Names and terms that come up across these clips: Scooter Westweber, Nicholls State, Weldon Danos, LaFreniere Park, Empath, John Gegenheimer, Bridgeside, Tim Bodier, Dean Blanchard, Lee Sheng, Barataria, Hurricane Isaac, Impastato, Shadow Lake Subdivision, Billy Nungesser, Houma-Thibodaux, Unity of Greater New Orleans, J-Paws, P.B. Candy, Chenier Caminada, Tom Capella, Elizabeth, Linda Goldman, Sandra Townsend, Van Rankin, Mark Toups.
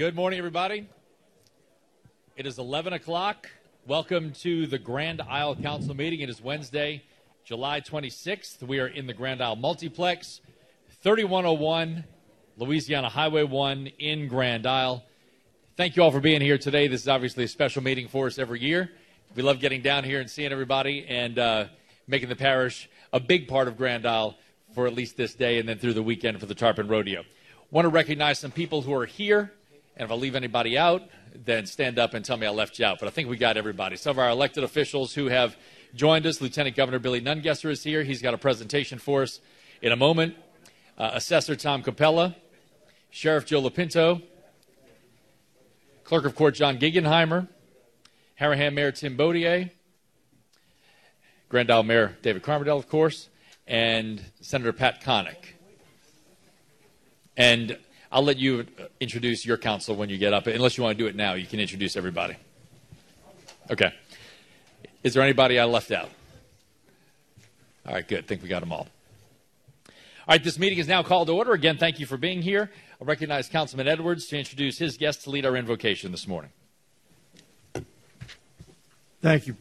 Good morning, everybody. It is 11 o'clock. Welcome to the Grand Isle Council meeting. It is Wednesday, July 26th. We are in the Grand Isle Multiplex, 3101 Louisiana Highway 1 in Grand Isle. Thank you all for being here today. This is obviously a special meeting for us every year. We love getting down here and seeing everybody and making the parish a big part of Grand Isle for at least this day and then through the weekend for the Tarpon Rodeo. Want to recognize some people who are here. And if I leave anybody out, then stand up and tell me I left you out. But I think we got everybody. Some of our elected officials who have joined us. Lieutenant Governor Billy Nungesser is here. He's got a presentation for us in a moment. Assessor Tom Capella, Sheriff Joe Lopinto, Clerk of Court John Gegenheimer, Harahan Mayor Tim Bodier, Grand Isle Mayor David Camardelle, of course, and Senator Pat Connick. And I'll let you introduce your council when you get up. Unless you want to do it now, you can introduce everybody. Okay. Is there anybody I left out? All right, good. I think we got them all. All right, this meeting is now called to order. Again, thank you for being here. I'll recognize Councilman Edwards to introduce his guest to lead our invocation this morning. Thank you,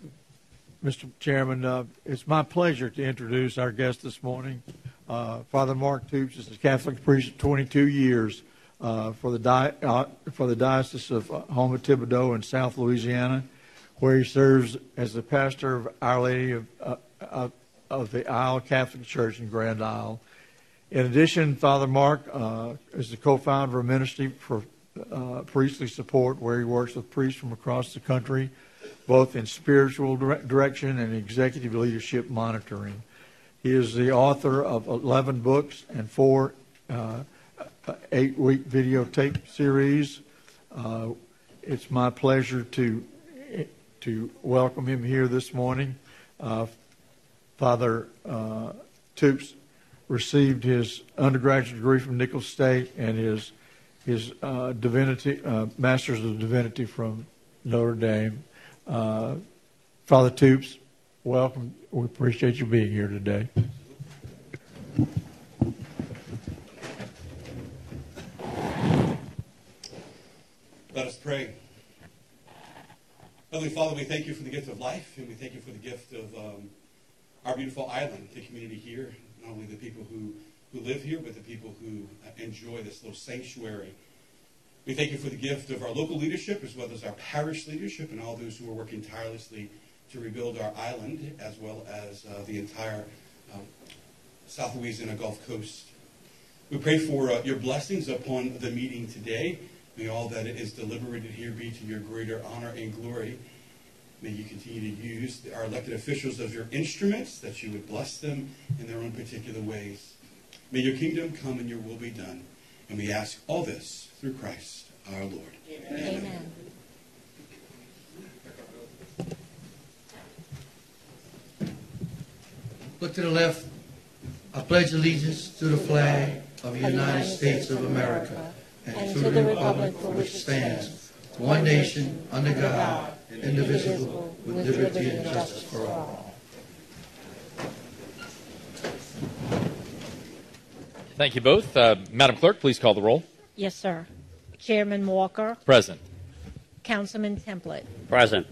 Mr. Chairman. It's my pleasure to introduce our guest this morning. Father Mark Toups is a Catholic priest of 22 years for the Diocese of Houma-Thibodaux in South Louisiana, where he serves as the pastor of Our Lady of the Isle Catholic Church in Grand Isle. In addition, Father Mark is the co-founder of Ministry for Priestly Support, where he works with priests from across the country, both in spiritual direction and executive leadership monitoring. He is the author of 11 books and four 8-week videotape series. It's my pleasure to welcome him here this morning. Father Toups received his undergraduate degree from Nicholls State and his divinity Master's of Divinity from Notre Dame. Father Toups, welcome. We appreciate you being here today. Let us pray. Heavenly Father, we thank you for the gift of life, and we thank you for the gift of our beautiful island, the community here, not only the people who live here, but the people who enjoy this little sanctuary. We thank you for the gift of our local leadership, as well as our parish leadership, and all those who are working tirelessly to rebuild our island, as well as the entire South Louisiana Gulf Coast. We pray for your blessings upon the meeting today. May all that is deliberated here be to your greater honor and glory. May you continue to use our elected officials as your instruments, that you would bless them in their own particular ways. May your kingdom come and your will be done. And we ask all this through Christ our Lord. Amen. Amen. Look to the left. I pledge allegiance to the flag of the United States of America and to the republic for which it stands, one nation, under God, indivisible, with liberty and justice for all. Thank you both. Madam Clerk, please call the roll. Yes, sir. Chairman Walker. Present. Councilman Template. Present.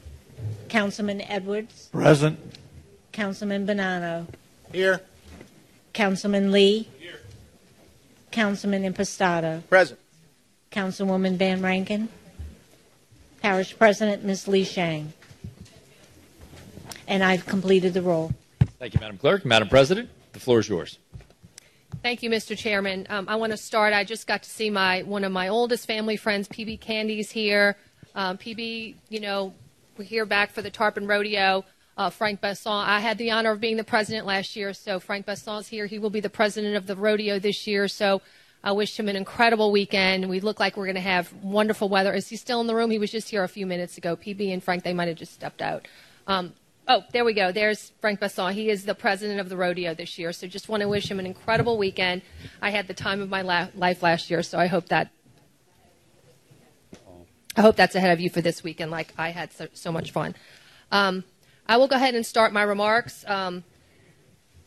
Councilman Edwards. Present. Councilman Bonanno. Here. Councilman Lee. Here. Councilman Impastato. Present. Councilwoman Van Rankin. Parish President, Ms. Lee Sheng. And I've completed the roll. Thank you, Madam Clerk. Madam President, the floor is yours. Thank you, Mr. Chairman. I want to start. I just got to see one of my oldest family friends, P.B. Candy's here. P.B., you know, we're here back for the Tarpon Rodeo. Frank Besson, I had the honor of being the president last year, so Frank Besson's here. He will be the president of the rodeo this year, so I wish him an incredible weekend. We look like we're going to have wonderful weather. Is he still in the room? He was just here a few minutes ago. PB and Frank, they might have just stepped out. Oh, there we go. There's Frank Besson. He is the president of the rodeo this year, so just want to wish him an incredible weekend. I had the time of my life last year, so I hope that's ahead of you for this weekend. Like, I had so much fun. I will go ahead and start my remarks.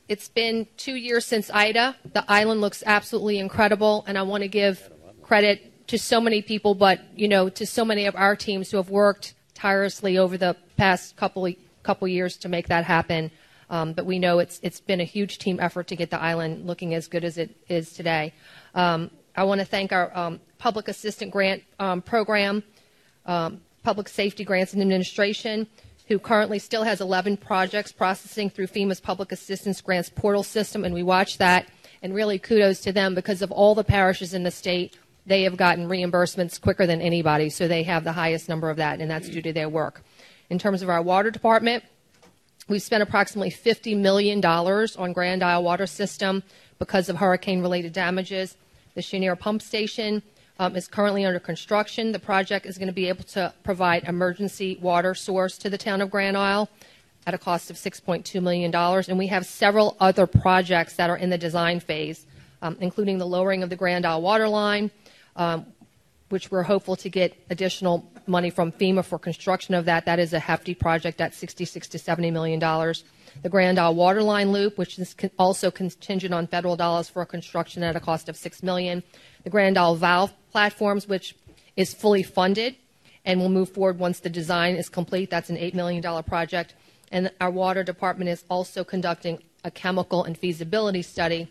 It's been 2 years since Ida. The island looks absolutely incredible, and I want to give credit to so many people, but, you know, to so many of our teams who have worked tirelessly over the past couple years to make that happen. But we know it's been a huge team effort to get the island looking as good as it is today. I want to thank our public assistant grant program, public safety grants and administration, who currently still has 11 projects processing through FEMA's public assistance grants portal system, and we watch that. And really kudos to them, because of all the parishes in the state, they have gotten reimbursements quicker than anybody, so they have the highest number of that, and that's due to their work. In terms of our water department, we've spent approximately $50 million on Grand Isle water system because of hurricane-related damages. The Chenier pump station is currently under construction. The project is going to be able to provide emergency water source to the town of Grand Isle at a cost of $6.2 million. And we have several other projects that are in the design phase, including the lowering of the Grand Isle water line, which we're hopeful to get additional money from FEMA for construction of that. That is a hefty project at $66 to $70 million. The Grand Isle water line loop, which is also contingent on federal dollars for construction at a cost of $6 million. The Grand Isle valve platforms, which is fully funded and will move forward once the design is complete. That's an $8 million project. And our water department is also conducting a chemical and feasibility study,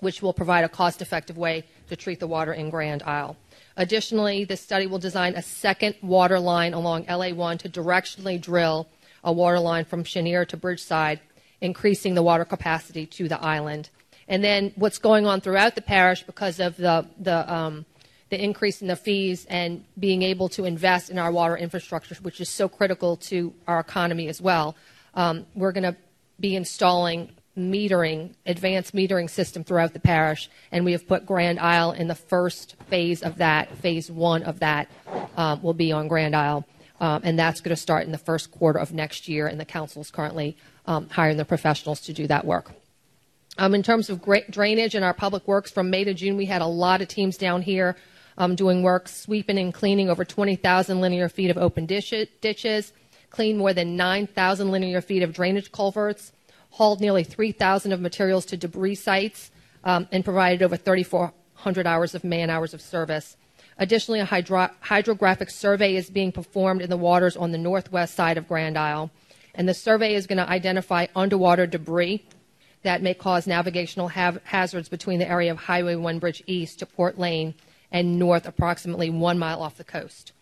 which will provide a cost-effective way to treat the water in Grand Isle. Additionally, this study will design a second water line along LA1 to directionally drill a water line from Chenier to Bridgeside, increasing the water capacity to the island. And then what's going on throughout the parish because of the increase in the fees and being able to invest in our water infrastructure, which is so critical to our economy as well. We're going to be installing metering, advanced metering system throughout the parish, and we have put Grand Isle in the first phase of that. Phase one of that will be on Grand Isle, and that's going to start in the first quarter of next year, and the council is currently hiring the professionals to do that work. In terms of drainage and our public works, from May to June, we had a lot of teams down here doing work, sweeping and cleaning over 20,000 linear feet of open ditches, cleaned more than 9,000 linear feet of drainage culverts, hauled nearly 3,000 of materials to debris sites, and provided over 3,400 hours of man-hours of service. Additionally, a hydrographic survey is being performed in the waters on the northwest side of Grand Isle, and the survey is going to identify underwater debris that may cause navigational hazards between the area of Highway 1 Bridge East to Port Lane and north approximately 1 mile off the coast.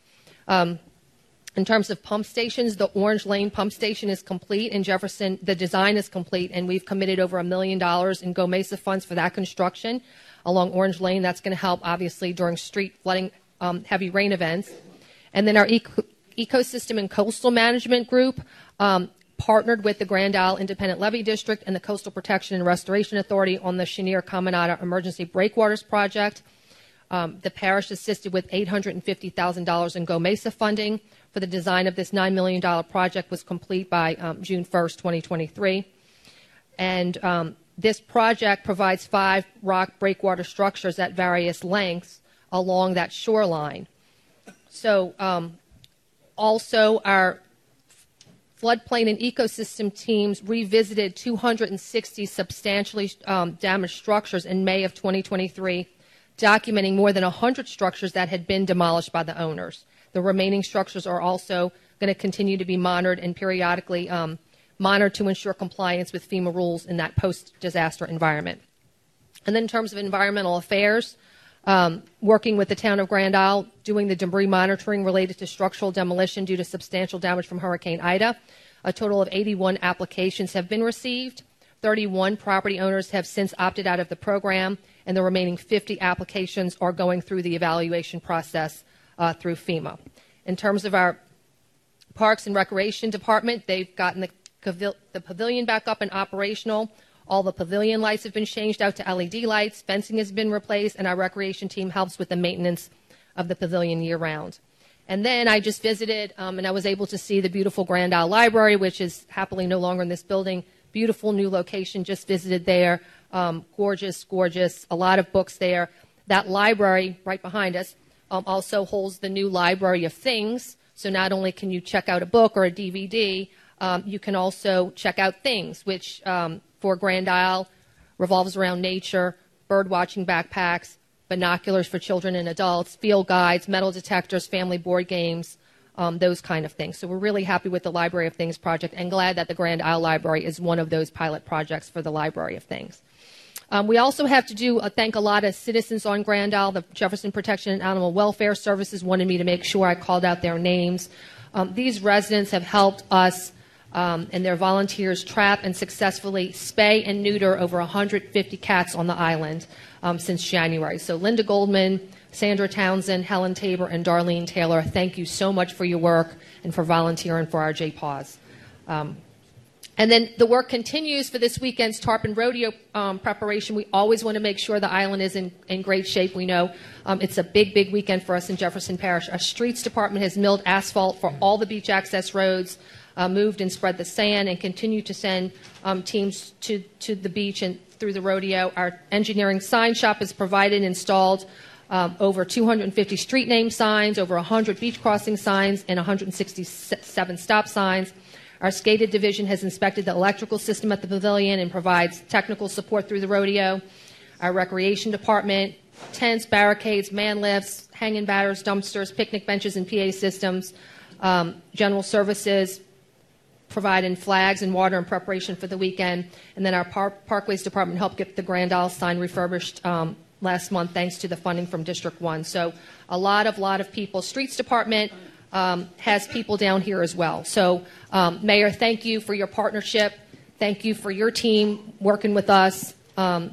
In terms of pump stations, the Orange Lane pump station is complete in Jefferson. The design is complete, and we've committed over $1 million in GOMESA funds for that construction along Orange Lane. That's going to help, obviously, during street flooding, heavy rain events. And then our Ecosystem and Coastal Management Group partnered with the Grand Isle Independent Levee District and the Coastal Protection and Restoration Authority on the Chenier Caminada Emergency Breakwaters Project. The parish assisted with $850,000 in GOMESA funding for the design of this $9 million project was complete by June 1st, 2023. And this project provides 5 rock breakwater structures at various lengths along that shoreline. So also our floodplain and ecosystem teams revisited 260 substantially damaged structures in May of 2023, documenting more than 100 structures that had been demolished by the owners. The remaining structures are also going to continue to be monitored and periodically monitored to ensure compliance with FEMA rules in that post-disaster environment. And then in terms of environmental affairs, working with the town of Grand Isle, doing the debris monitoring related to structural demolition due to substantial damage from Hurricane Ida. A total of 81 applications have been received. 31 property owners have since opted out of the program, and the remaining 50 applications are going through the evaluation process through FEMA. In terms of our Parks and Recreation Department, they've gotten the pavilion back up and operational. All the pavilion lights have been changed out to LED lights, fencing has been replaced, and our recreation team helps with the maintenance of the pavilion year-round. And then I just visited, and I was able to see the beautiful Grand Isle Library, which is happily no longer in this building. Beautiful new location, just visited there. Gorgeous, a lot of books there. That library right behind us also holds the new Library of Things. So not only can you check out a book or a DVD, you can also check out things, which for Grand Isle revolves around nature, bird watching backpacks, binoculars for children and adults, field guides, metal detectors, family board games, those kind of things. So we're really happy with the Library of Things project and glad that the Grand Isle Library is one of those pilot projects for the Library of Things. We also have to thank a lot of citizens on Grand Isle. The Jefferson Protection and Animal Welfare Services wanted me to make sure I called out their names. These residents have helped us and their volunteers trap and successfully spay and neuter over 150 cats on the island since January. So Linda Goldman, Sandra Townsend, Helen Tabor, and Darlene Taylor, thank you so much for your work and for volunteering for our J-Paws. And then the work continues for this weekend's Tarpon Rodeo preparation. We always want to make sure the island is in great shape. We know it's a big, big weekend for us in Jefferson Parish. Our streets department has milled asphalt for all the beach access roads, moved and spread the sand, and continue to send teams to the beach and through the rodeo. Our engineering sign shop has provided and installed over 250 street name signs, over 100 beach crossing signs, and 167 stop signs. Our skated division has inspected the electrical system at the pavilion and provides technical support through the rodeo. Our recreation department, tents, barricades, man lifts, hanging batters, dumpsters, picnic benches, and PA systems. General services providing flags and water in preparation for the weekend. And then our parkways department helped get the Grand Isle sign refurbished last month thanks to the funding from District 1. So a lot of people. Streets department has people down here as well. So Mayor, thank you for your partnership. Thank you for your team working with us. We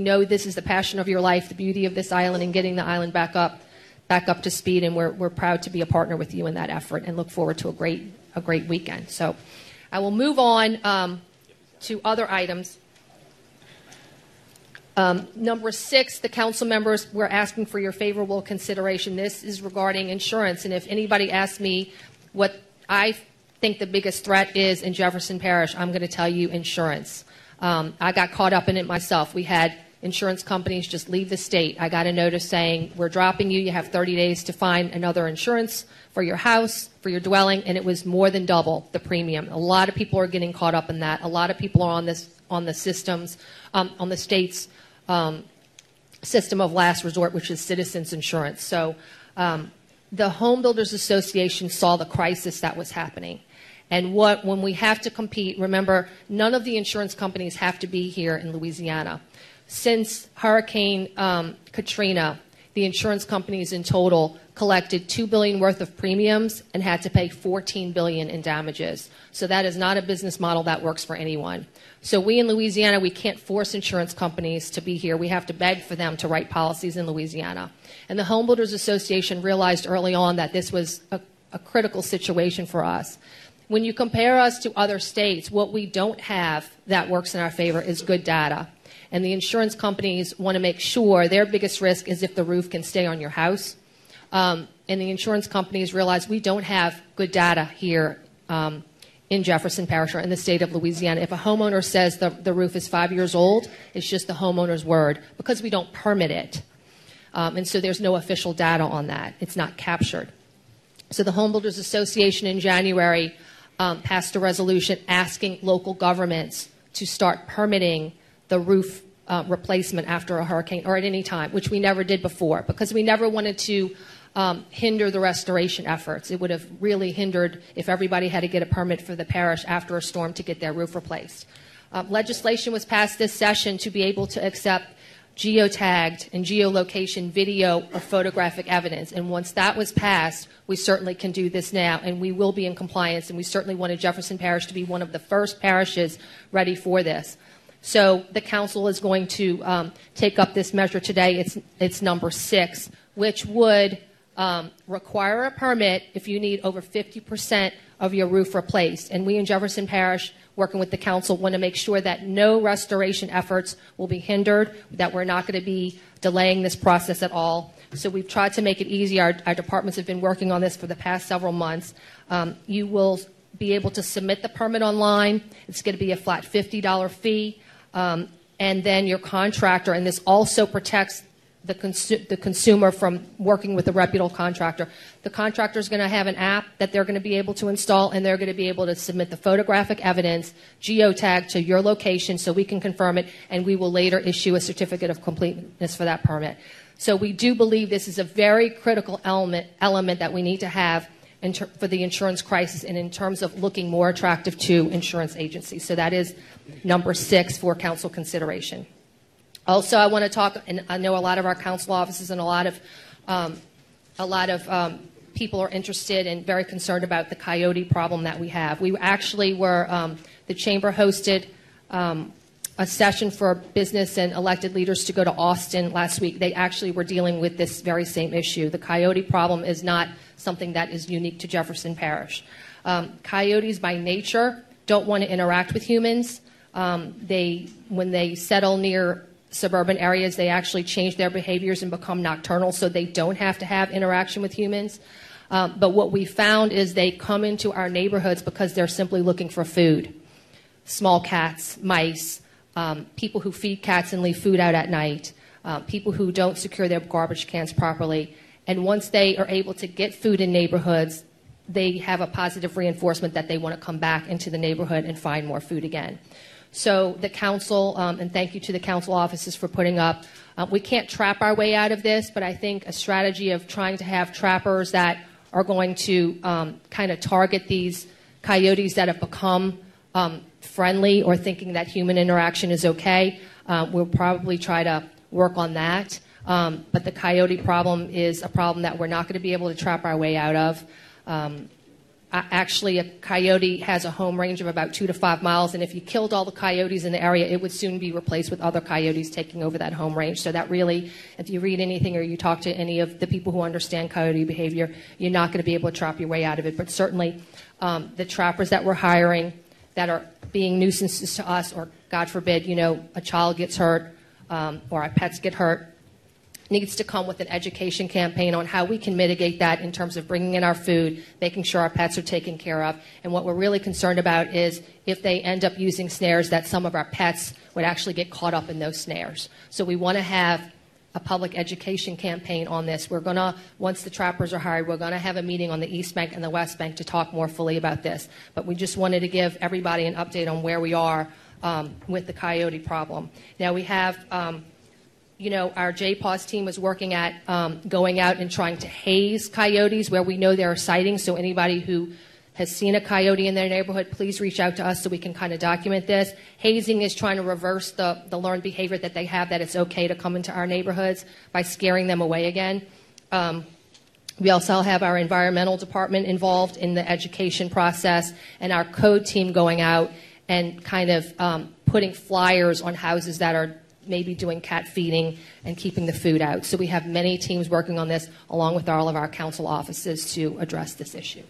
know this is the passion of your life, the beauty of this island and getting the island back up to speed, and we're proud to be a partner with you in that effort and look forward to a great weekend. So I will move on to other items. Number 6, the council members, we're asking for your favorable consideration. This is regarding insurance, and if anybody asks me what I think the biggest threat is in Jefferson Parish, I'm going to tell you insurance. I got caught up in it myself. We had insurance companies just leave the state. I got a notice saying, we're dropping you. You have 30 days to find another insurance for your house, for your dwelling, and it was more than double the premium. A lot of people are getting caught up in that. A lot of people are on the state's system of last resort, which is citizens insurance. So the Home Builders Association saw the crisis that was happening. And when we have to compete, remember, none of the insurance companies have to be here in Louisiana. Since Hurricane Katrina, the insurance companies in total collected $2 billion worth of premiums and had to pay $14 billion in damages. So that is not a business model that works for anyone. So we in Louisiana, we can't force insurance companies to be here. We have to beg for them to write policies in Louisiana. And the Home Builders Association realized early on that this was a critical situation for us. When you compare us to other states, what we don't have that works in our favor is good data. And the insurance companies want to make sure their biggest risk is if the roof can stay on your house. And the insurance companies realize we don't have good data here in Jefferson Parish or in the state of Louisiana. If a homeowner says the roof is 5 years old, it's just the homeowner's word because we don't permit it. And so there's no official data on that. It's not captured. So the Home Builders Association in January passed a resolution asking local governments to start permitting the roof replacement after a hurricane or at any time, which we never did before because we never wanted to hinder the restoration efforts. It would have really hindered if everybody had to get a permit for the parish after a storm to get their roof replaced. Legislation was passed this session to be able to accept geotagged and geolocation video or photographic evidence. And once that was passed, we certainly can do this now, and we will be in compliance, and we certainly wanted Jefferson Parish to be one of the first parishes ready for this. So the council is going to take up this measure today. It's number 6, which would require a permit if you need over 50% of your roof replaced. And we in Jefferson Parish, working with the council, want to make sure that no restoration efforts will be hindered, that we're not going to be delaying this process at all. So we've tried to make it easy. Our departments have been working on this for the past several months. You will be able to submit the permit online. It's going to be a flat $50 fee. And then your contractor, and this also protects the consumer from working with a reputable contractor. The contractor is going to have an app that they're going to be able to install, and they're going to be able to submit the photographic evidence, geotag to your location so we can confirm it, and we will later issue a certificate of completeness for that permit. So we do believe this is a very critical element that we need to have for the insurance crisis and in terms of looking more attractive to insurance agencies. So that is number 6 for council consideration. Also, I want to talk, and I know a lot of our council offices and a lot of people are interested and very concerned about the coyote problem that we have. We actually were, the chamber hosted a session for business and elected leaders to go to Austin last week. They actually were dealing with this very same issue. The coyote problem is not something that is unique to Jefferson Parish. Coyotes by nature don't want to interact with humans. When they settle near suburban areas, they actually change their behaviors and become nocturnal, so they don't have to have interaction with humans. But what we found is they come into our neighborhoods because they're simply looking for food. Small cats, mice, people who feed cats and leave food out at night, people who don't secure their garbage cans properly. And once they are able to get food in neighborhoods, they have a positive reinforcement that they want to come back into the neighborhood and find more food again. So the council, and thank you to the council offices for putting up, we can't trap our way out of this, but I think a strategy of trying to have trappers that are going to kind of target these coyotes that have become friendly or thinking that human interaction is okay. We'll probably try to work on that. But the coyote problem is a problem that we're not going to be able to trap our way out of. Actually, a coyote has a home range of about 2 to 5 miles, and if you killed all the coyotes in the area, it would soon be replaced with other coyotes taking over that home range. So that really, if you read anything or you talk to any of the people who understand coyote behavior, you're not going to be able to trap your way out of it. But certainly, the trappers that we're hiring that are being nuisances to us, or God forbid, you know, a child gets hurt or our pets get hurt, needs to come with an education campaign on how we can mitigate that in terms of bringing in our food, making sure our pets are taken care of. And what we're really concerned about is if they end up using snares, that some of our pets would actually get caught up in those snares. So we want to have a public education campaign on this. We're going to, once the trappers are hired, we're going to have a meeting on the East Bank and the West Bank to talk more fully about this. But we just wanted to give everybody an update on where we are with the coyote problem. Now we have, you know, our J-Paws team is working at going out and trying to haze coyotes where we know there are sightings. So anybody who has seen a coyote in their neighborhood, please reach out to us so we can kind of document this. Hazing is trying to reverse the learned behavior that they have, that it's okay to come into our neighborhoods by scaring them away again. We also have our environmental department involved in the education process and our code team going out and kind of putting flyers on houses that are maybe doing cat feeding and keeping the food out. So we have many teams working on this along with all of our council offices to address this issue.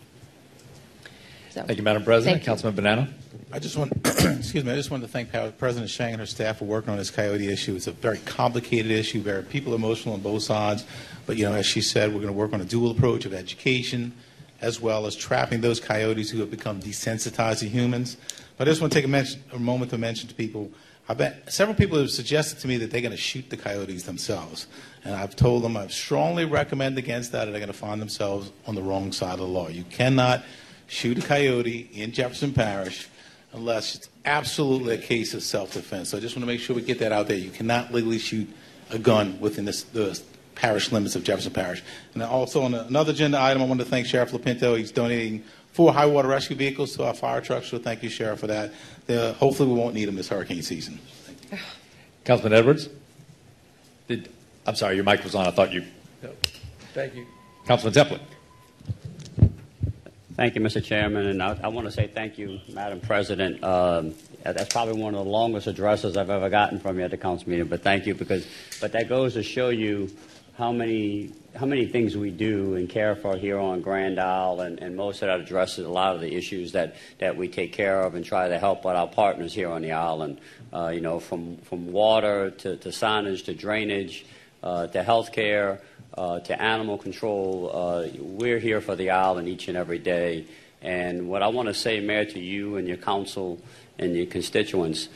So, thank you, Madam President. Councilman Bonanno. I just want, excuse me. I just wanted to thank President Sheng and her staff for working on this coyote issue. It's a very complicated issue. Very people emotional on both sides, but you know, as she said, we're going to work on a dual approach of education, as well as trapping those coyotes who have become desensitized to humans. But I just want to take a moment to mention to people. I bet several people have suggested to me that they're going to shoot the coyotes themselves, and I've told them I strongly recommend against that, or they're going to find themselves on the wrong side of the law. You cannot shoot a coyote in Jefferson Parish unless it's absolutely a case of self-defense. So I just want to make sure we get that out there. You cannot legally shoot a gun within the parish limits of Jefferson Parish. And also on another agenda item, I want to thank Sheriff Lopinto. He's donating 4 high water rescue vehicles to our fire trucks, so thank you, Sheriff, for that. Hopefully we won't need them this hurricane season. Thank you. Councilman Edwards? I'm sorry, your mic was on. I thought you... No. Thank you. Councilman Zeppelin. Thank you, Mr. Chairman, and I want to say thank you, Madam President. That's probably one of the longest addresses I've ever gotten from you at the council meeting, but thank you, but that goes to show you how many things we do and care for here on Grand Isle, and most of that addresses a lot of the issues that we take care of and try to help with our partners here on the island, you know, from water to signage to drainage to health care, to animal control. We're here for the island each and every day. And what I want to say, Mayor, to you and your council and your constituents,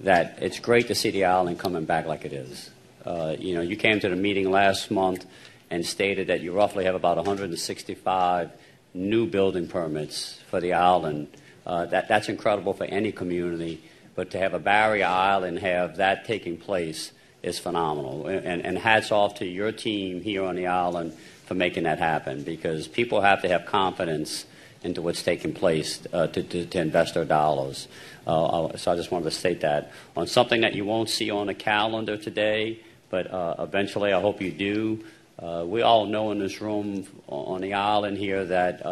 that it's great to see the island coming back like it is. You know, you came to the meeting last month and stated that you roughly have about 165 new building permits for the island. That's incredible for any community, but to have a barrier isle and have that taking place is phenomenal. And hats off to your team here on the island for making that happen, because people have to have confidence into what's taking place to invest their dollars. So I just wanted to state that. On something that you won't see on the calendar today, but eventually I hope you do, we all know in this room on the island here that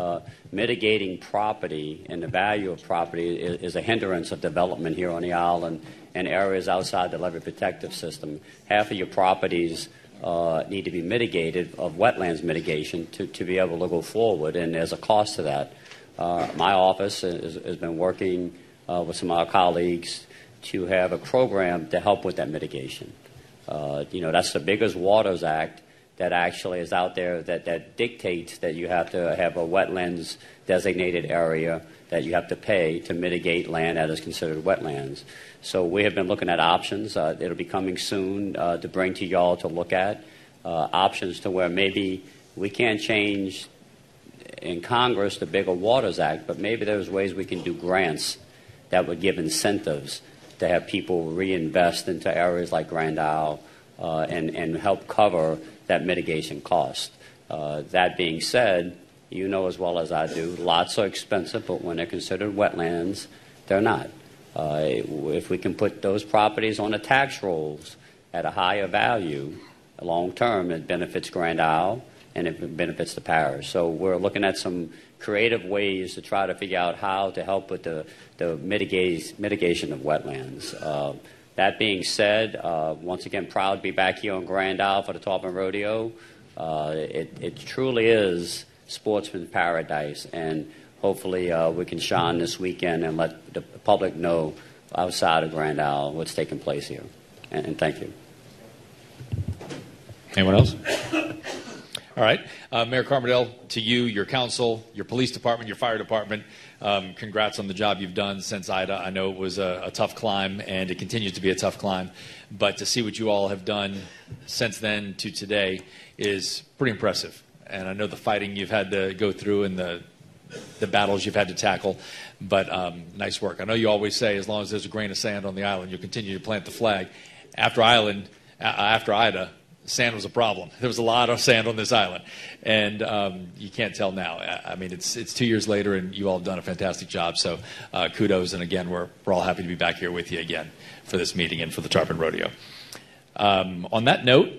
mitigating property and the value of property is a hindrance of development here on the island and areas outside the levee protective system. Half of your properties need to be mitigated of wetlands mitigation to be able to go forward, and there's a cost to that. My office has been working with some of our colleagues to have a program to help with that mitigation. You know, that's the Biggert-Waters Act that actually is out there that dictates that you have to have a wetlands designated area that you have to pay to mitigate land that is considered wetlands. So we have been looking at options. It'll be coming soon to bring to y'all to look at options to where maybe we can't change in Congress the Biggert-Waters Act, but maybe there's ways we can do grants that would give incentives to have people reinvest into areas like Grand Isle and help cover that mitigation cost. That being said, you know as well as I do, lots are expensive, but when they're considered wetlands, they're not. If we can put those properties on the tax rolls at a higher value long term, it benefits Grand Isle and it benefits the parish. So we're looking at some creative ways to try to figure out how to help with the mitigation of wetlands. That being said, once again, proud to be back here on Grand Isle for the Tarpon Rodeo. It truly is sportsman's paradise, and hopefully we can shine this weekend and let the public know outside of Grand Isle what's taking place here. And thank you. Anyone else? All right. Mayor Camardelle, to you, your council, your police department, your fire department, congrats on the job you've done since Ida. I know it was a tough climb, and it continues to be a tough climb. But to see what you all have done since then to today is pretty impressive. And I know the fighting you've had to go through and the battles you've had to tackle. But nice work. I know you always say as long as there's a grain of sand on the island, you'll continue to plant the flag. After Ida, sand was a problem. There was a lot of sand on this island, and you can't tell now. I mean, it's 2 years later, and you all have done a fantastic job, so kudos, and again, we're all happy to be back here with you again for this meeting and for the Tarpon Rodeo. On that note,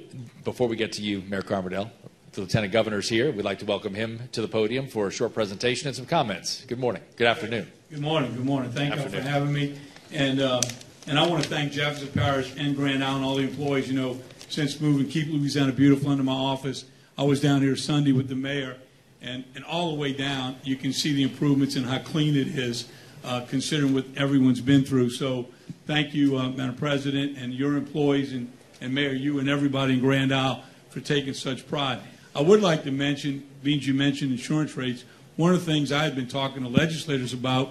before we get to you, Mayor Camardelle, the Lieutenant Governor's here. We'd like to welcome him to the podium for a short presentation and some comments. Good morning. Good afternoon. Good morning. Good morning. Thank you for having me, and I want to thank Jefferson Parish and Grand Isle and all the employees. You know, since moving Keep Louisiana Beautiful into my office, I was down here Sunday with the mayor, and all the way down, you can see the improvements and how clean it is, considering what everyone's been through. So thank you, Madam President, and your employees, and Mayor, you and everybody in Grand Isle for taking such pride. I would like to mention, being you mentioned insurance rates, one of the things I had been talking to legislators about,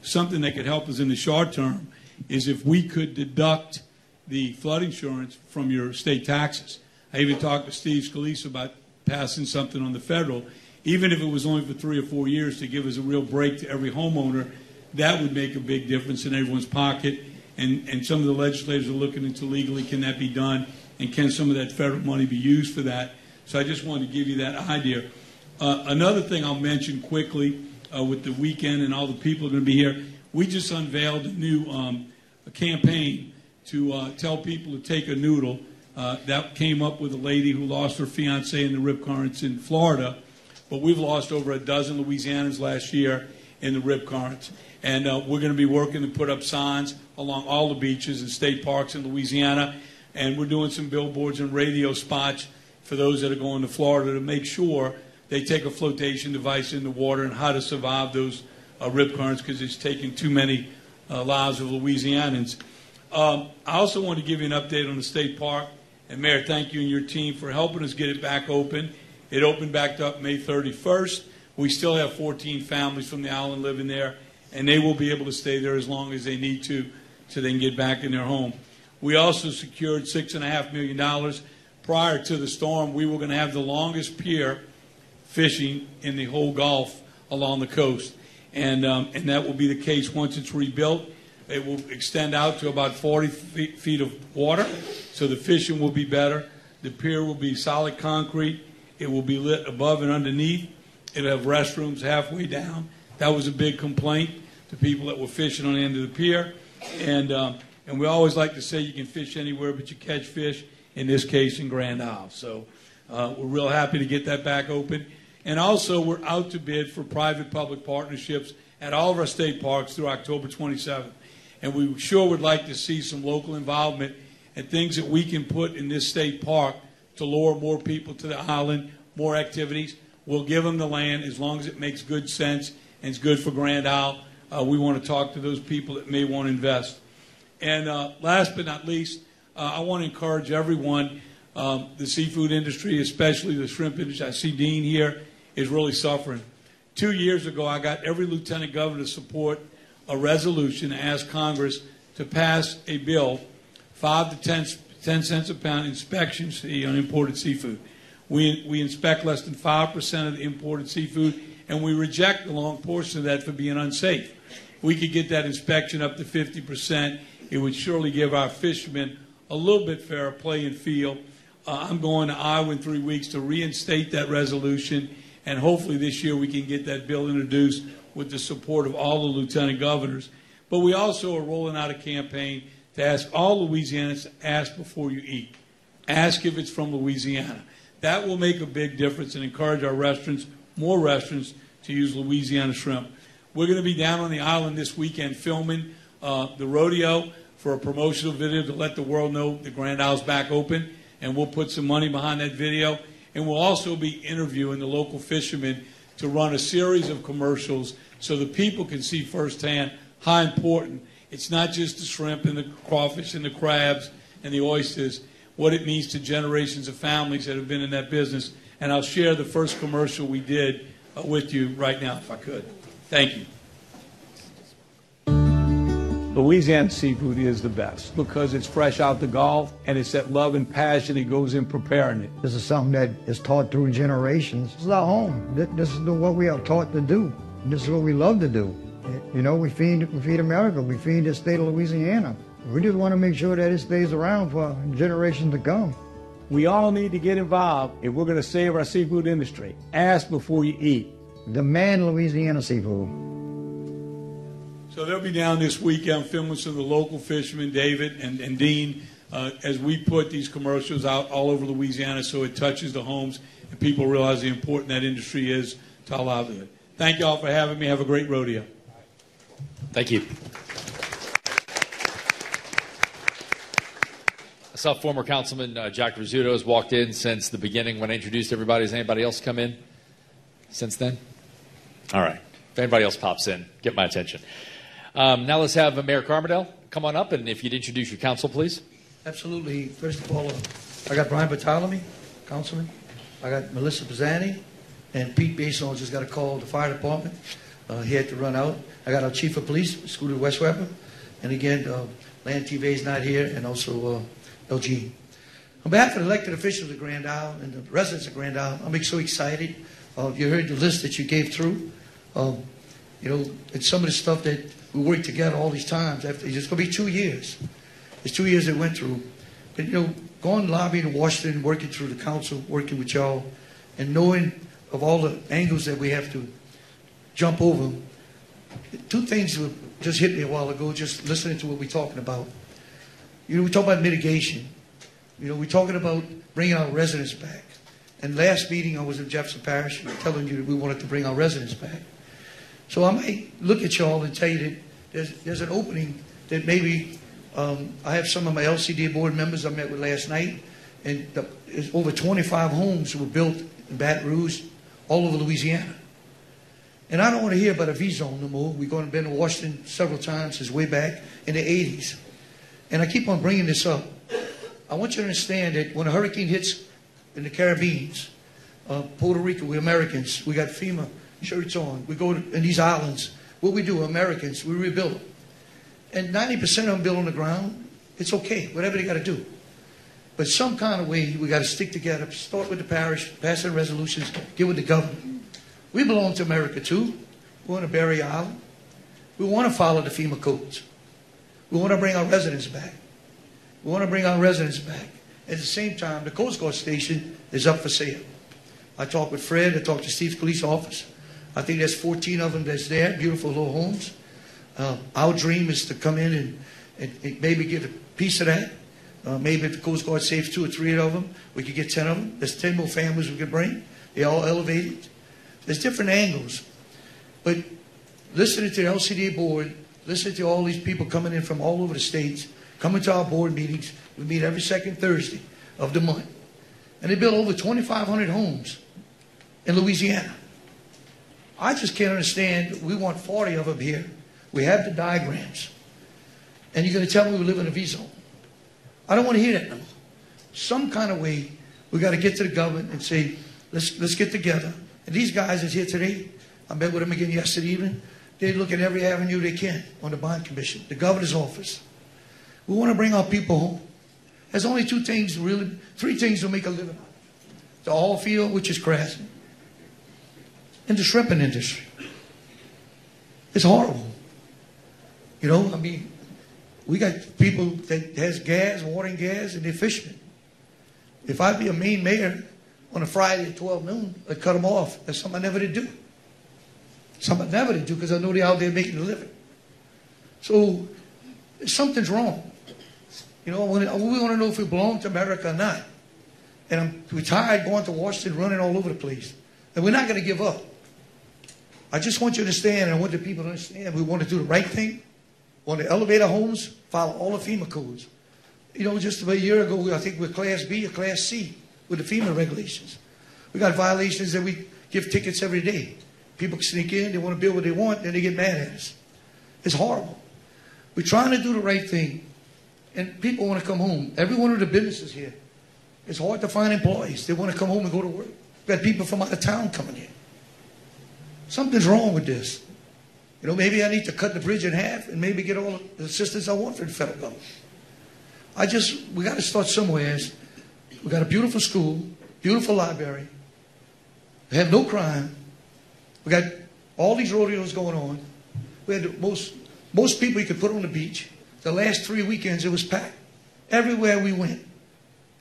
something that could help us in the short term, is if we could deduct the flood insurance from your state taxes. I even talked to Steve Scalise about passing something on the federal, even if it was only for 3 or 4 years, to give us a real break to every homeowner. That would make a big difference in everyone's pocket, and some of the legislators are looking into legally, can that be done, and can some of that federal money be used for that? So I just wanted to give you that idea. Another thing I'll mention quickly, with the weekend and all the people are going to be here, we just unveiled a new campaign to tell people to take a noodle. That came up with a lady who lost her fiance in the rip currents in Florida, but we've lost over a dozen Louisianans last year in the rip currents. And we're gonna be working to put up signs along all the beaches and state parks in Louisiana. And we're doing some billboards and radio spots for those that are going to Florida to make sure they take a flotation device in the water and how to survive those rip currents, because it's taking too many lives of Louisianans. I also want to give you an update on the state park. And Mayor, thank you and your team for helping us get it back open. It opened back up May 31st. We still have 14 families from the island living there, and they will be able to stay there as long as they need to so they can get back in their home. We also secured $6.5 million. Prior to the storm, we were going to have the longest pier fishing in the whole Gulf along the coast. And that will be the case once it's rebuilt. It will extend out to about 40 feet of water, so the fishing will be better. The pier will be solid concrete. It will be lit above and underneath. It'll have restrooms halfway down. That was a big complaint to people that were fishing on the end of the pier. And we always like to say you can fish anywhere, but you catch fish, in this case, in Grand Isle. So we're real happy to get that back open. And also, we're out to bid for private-public partnerships at all of our state parks through October 27th. And we sure would like to see some local involvement and things that we can put in this state park to lure more people to the island, more activities. We'll give them the land as long as it makes good sense and it's good for Grand Isle. We want to talk to those people that may want to invest. And last but not least, I want to encourage everyone, the seafood industry, especially the shrimp industry. I see Dean here is really suffering. 2 years ago, I got every lieutenant governor to support a resolution to ask Congress to pass a bill, 5 to 10 cents a pound inspection fee on imported seafood. We inspect less than 5% of the imported seafood, and we reject a long portion of that for being unsafe. If we could get that inspection up to 50%, it would surely give our fishermen a little bit fairer play and feel. I'm going to Iowa in 3 weeks to reinstate that resolution, and hopefully this year we can get that bill introduced with the support of all the lieutenant governors. But we also are rolling out a campaign to ask all Louisianans to ask before you eat. Ask if it's from Louisiana. That will make a big difference and encourage our restaurants, more restaurants, to use Louisiana shrimp. We're going to be down on the island this weekend filming the rodeo for a promotional video to let the world know the Grand Isle's back open, and we'll put some money behind that video. And we'll also be interviewing the local fishermen to run a series of commercials so the people can see firsthand how important it's not just the shrimp and the crawfish and the crabs and the oysters, what it means to generations of families that have been in that business. And I'll share the first commercial we did with you right now, if I could. Thank you. Louisiana seafood is the best because it's fresh out the Gulf, and it's that love and passion that goes in preparing it. This is something that is taught through generations. This is our home. This is what we are taught to do. This is what we love to do. You know, we feed America. We feed the state of Louisiana. We just want to make sure that it stays around for generations to come. We all need to get involved if we're going to save our seafood industry. Ask before you eat. Demand Louisiana seafood. So they'll be down this weekend filming some of the local fishermen, David and Dean, as we put these commercials out all over Louisiana so it touches the homes and people realize how important that industry is to our livelihood. Thank you all for having me. Have a great rodeo. Thank you. I saw former Councilman Jack Rizzuto has walked in since the beginning when I introduced everybody. Has anybody else come in since then? All right. If anybody else pops in, get my attention. Now let's have Mayor Camardelle come on up, and if you'd introduce your council, please. Absolutely. First of all, I got Brian Bartolome, councilman. I got Melissa Pisani, and Pete Besson just got a call to the fire department. He had to run out. I got our chief of police, Scooter Westweber, and again, Land TV is not here, and also LG. On behalf of the elected officials of Grand Isle and the residents of Grand Isle, I'm so excited. You heard the list that you gave through. You know, it's some of the stuff that we worked together all these times. After, it's going to be 2 years. It's 2 years that went through. But, you know, going lobbying in Washington, working through the council, working with y'all, and knowing of all the angles that we have to jump over. Two things just hit me a while ago, just listening to what we're talking about. You know, we talk about mitigation. You know, we're talking about bringing our residents back. And last meeting, I was in Jefferson Parish telling you that we wanted to bring our residents back. So I might look at y'all and tell you that there's an opening that maybe I have some of my LCD board members I met with last night, and there's over 25 homes were built in Baton Rouge all over Louisiana. And I don't want to hear about a V-zone no more. We've been to Washington several times since way back in the 80s. And I keep on bringing this up. I want you to understand that when a hurricane hits in the Caribbean, Puerto Rico, we're Americans, we got FEMA shirts on. We go in these islands. What we do, Americans, we rebuild them. And 90% of them built on the ground. It's okay, whatever they got to do. But some kind of way we got to stick together, start with the parish, pass the resolutions, get with the government. We belong to America too. We're on a barrier island. We want to follow the FEMA codes. We want to bring our residents back. We want to bring our residents back. At the same time, the Coast Guard station is up for sale. I talked with Fred, I talked to Steve's police office. I think there's 14 of them that's there, beautiful little homes. Our dream is to come in and maybe get a piece of that. Maybe if the Coast Guard saves 2 or 3 of them, we could get 10 of them. There's 10 more families we could bring. They're all elevated. There's different angles. But listening to the LCDA board, listening to all these people coming in from all over the states, coming to our board meetings. We meet every second Thursday of the month. And they built over 2,500 homes in Louisiana. I just can't understand. We want 40 of them here. We have the diagrams. And you're going to tell me we live in a V-zone. I don't want to hear that no more. Some kind of way, we got to get to the government and say, let's get together. And these guys that's here today, I met with them again yesterday evening. They look at every avenue they can on the bond commission, the governor's office. We want to bring our people home. There's only 2 things really, 3 things to make a living out of. The oil field, which is crashing, and the shrimping industry. It's horrible. You know, I mean, we got people that has gas, water and gas, and they're fishermen. If I'd be a mean mayor on a Friday at 12 noon, I'd cut them off. That's something I never did do. Something I never did do because I know they're out there making a living. So something's wrong. You know, we want to know if we belong to America or not. And we're tired going to Washington, running all over the place. And we're not going to give up. I just want you to understand, and I want the people to understand, we want to do the right thing. We want to elevate our homes, follow all the FEMA codes. You know, just about a year ago, I think we're Class B or Class C with the FEMA regulations. We got violations that we give tickets every day. People sneak in, they want to build what they want, then they get mad at us. It's horrible. We're trying to do the right thing. And people want to come home. Every one of the businesses here, it's hard to find employees. They want to come home and go to work. We've got people from out of town coming here. Something's wrong with this. You know, maybe I need to cut the bridge in half and maybe get all the assistance I want from the federal government. We got to start somewhere. We got a beautiful school, beautiful library. We have no crime. We got all these rodeos going on. We had the most people you could put on the beach. The last 3 weekends, it was packed. Everywhere we went.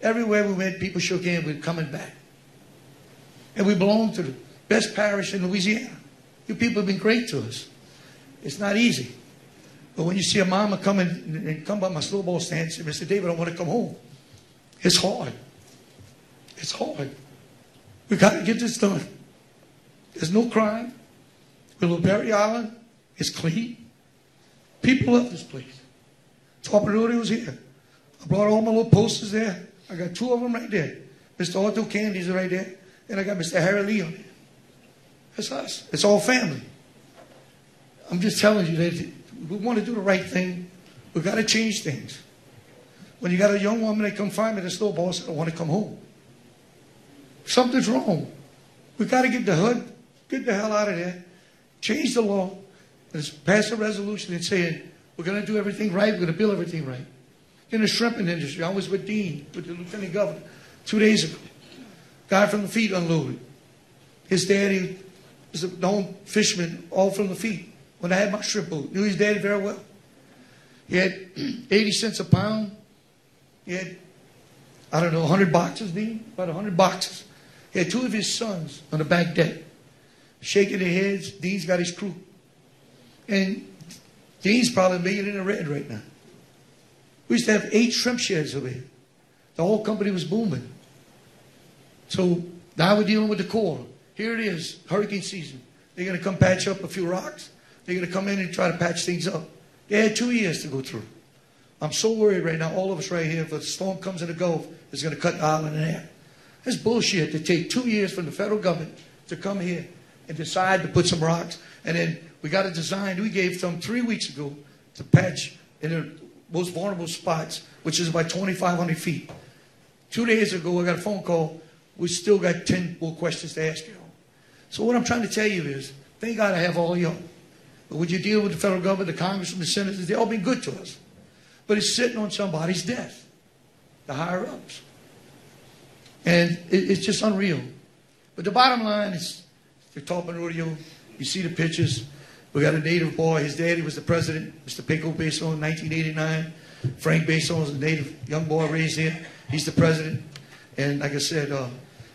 Everywhere we went, people shook hands, we're coming back. And we belong to the best parish in Louisiana. You people have been great to us. It's not easy. But when you see a mama come in, and come by my snowball stand and say, Mr. David, I want to come home. It's hard. It's hard. We got to get this done. There's no crime. Little Berry Island is clean. People love this place. Tarpon Rodeo was here. I brought all my little posters there. I got 2 of them right there. Mr. Arthur Candy's right there. And I got Mr. Harry Lee on there. That's us. It's all family. I'm just telling you that we want to do the right thing. We got to change things. When you got a young woman that come find me, the snowball said, I want to come home. Something's wrong. We got to get the hood, get the hell out of there, change the law, and pass a resolution and say, we're going to do everything right. We're going to build everything right. In the shrimping industry, I was with Dean, with the lieutenant governor, 2 days ago. Guy from the feet unloaded. His daddy was a known fisherman, all from the feet. When I had my shrimp boat, knew his daddy very well. He had 80 cents a pound. He had, I don't know, 100 boxes, Dean, about 100 boxes. He had 2 of his sons on the back deck, shaking their heads. Dean's got his crew. And Dean's probably $1 million in the red right now. We used to have 8 shrimp sheds over here. The whole company was booming. So now we're dealing with the coral. Here it is, hurricane season. They're going to come patch up a few rocks. They're going to come in and try to patch things up. They had 2 years to go through. I'm so worried right now, all of us right here, if a storm comes in the Gulf, it's going to cut the island in half. That's bullshit to take 2 years from the federal government to come here and decide to put some rocks. And then we got a design we gave them 3 weeks ago to patch in the most vulnerable spots, which is about 2,500 feet. 2 days ago, I got a phone call. We still got 10 more questions to ask you. So what I'm trying to tell you is, thank God I have all you. But when you deal with the federal government, the congressmen, the senators, they've all been good to us. but it's sitting on somebody's desk, the higher ups. And it's just unreal. But the bottom line is the Tarpon Rodeo. You see the pictures. We got a native boy. His daddy was the president, Mr. Pinko Besson, in 1989. Frank Besson was a native young boy raised here. He's the president. And like I said,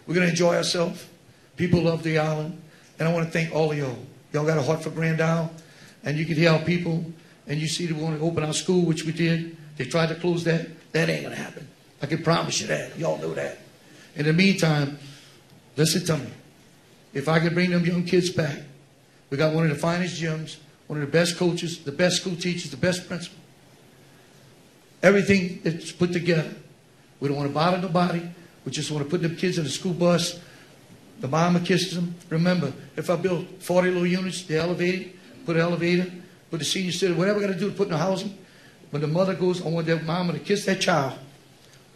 we're going to enjoy ourselves. People love the island. And I want to thank all of y'all. Y'all got a heart for Grand Isle. And you can hear our people. And you see they want to open our school, which we did. They tried to close that. That ain't going to happen. I can promise you that. Y'all know that. In the meantime, listen to me. If I could bring them young kids back, we got one of the finest gyms, one of the best coaches, the best school teachers, the best principal. Everything that's put together. We don't want to bother nobody. We just want to put them kids in the school bus. The mama kisses them. Remember, if I build 40 little units, they're elevated, put an elevator, put the senior center, whatever we got to do to put in the housing. When the mother goes, I want that mama to kiss that child,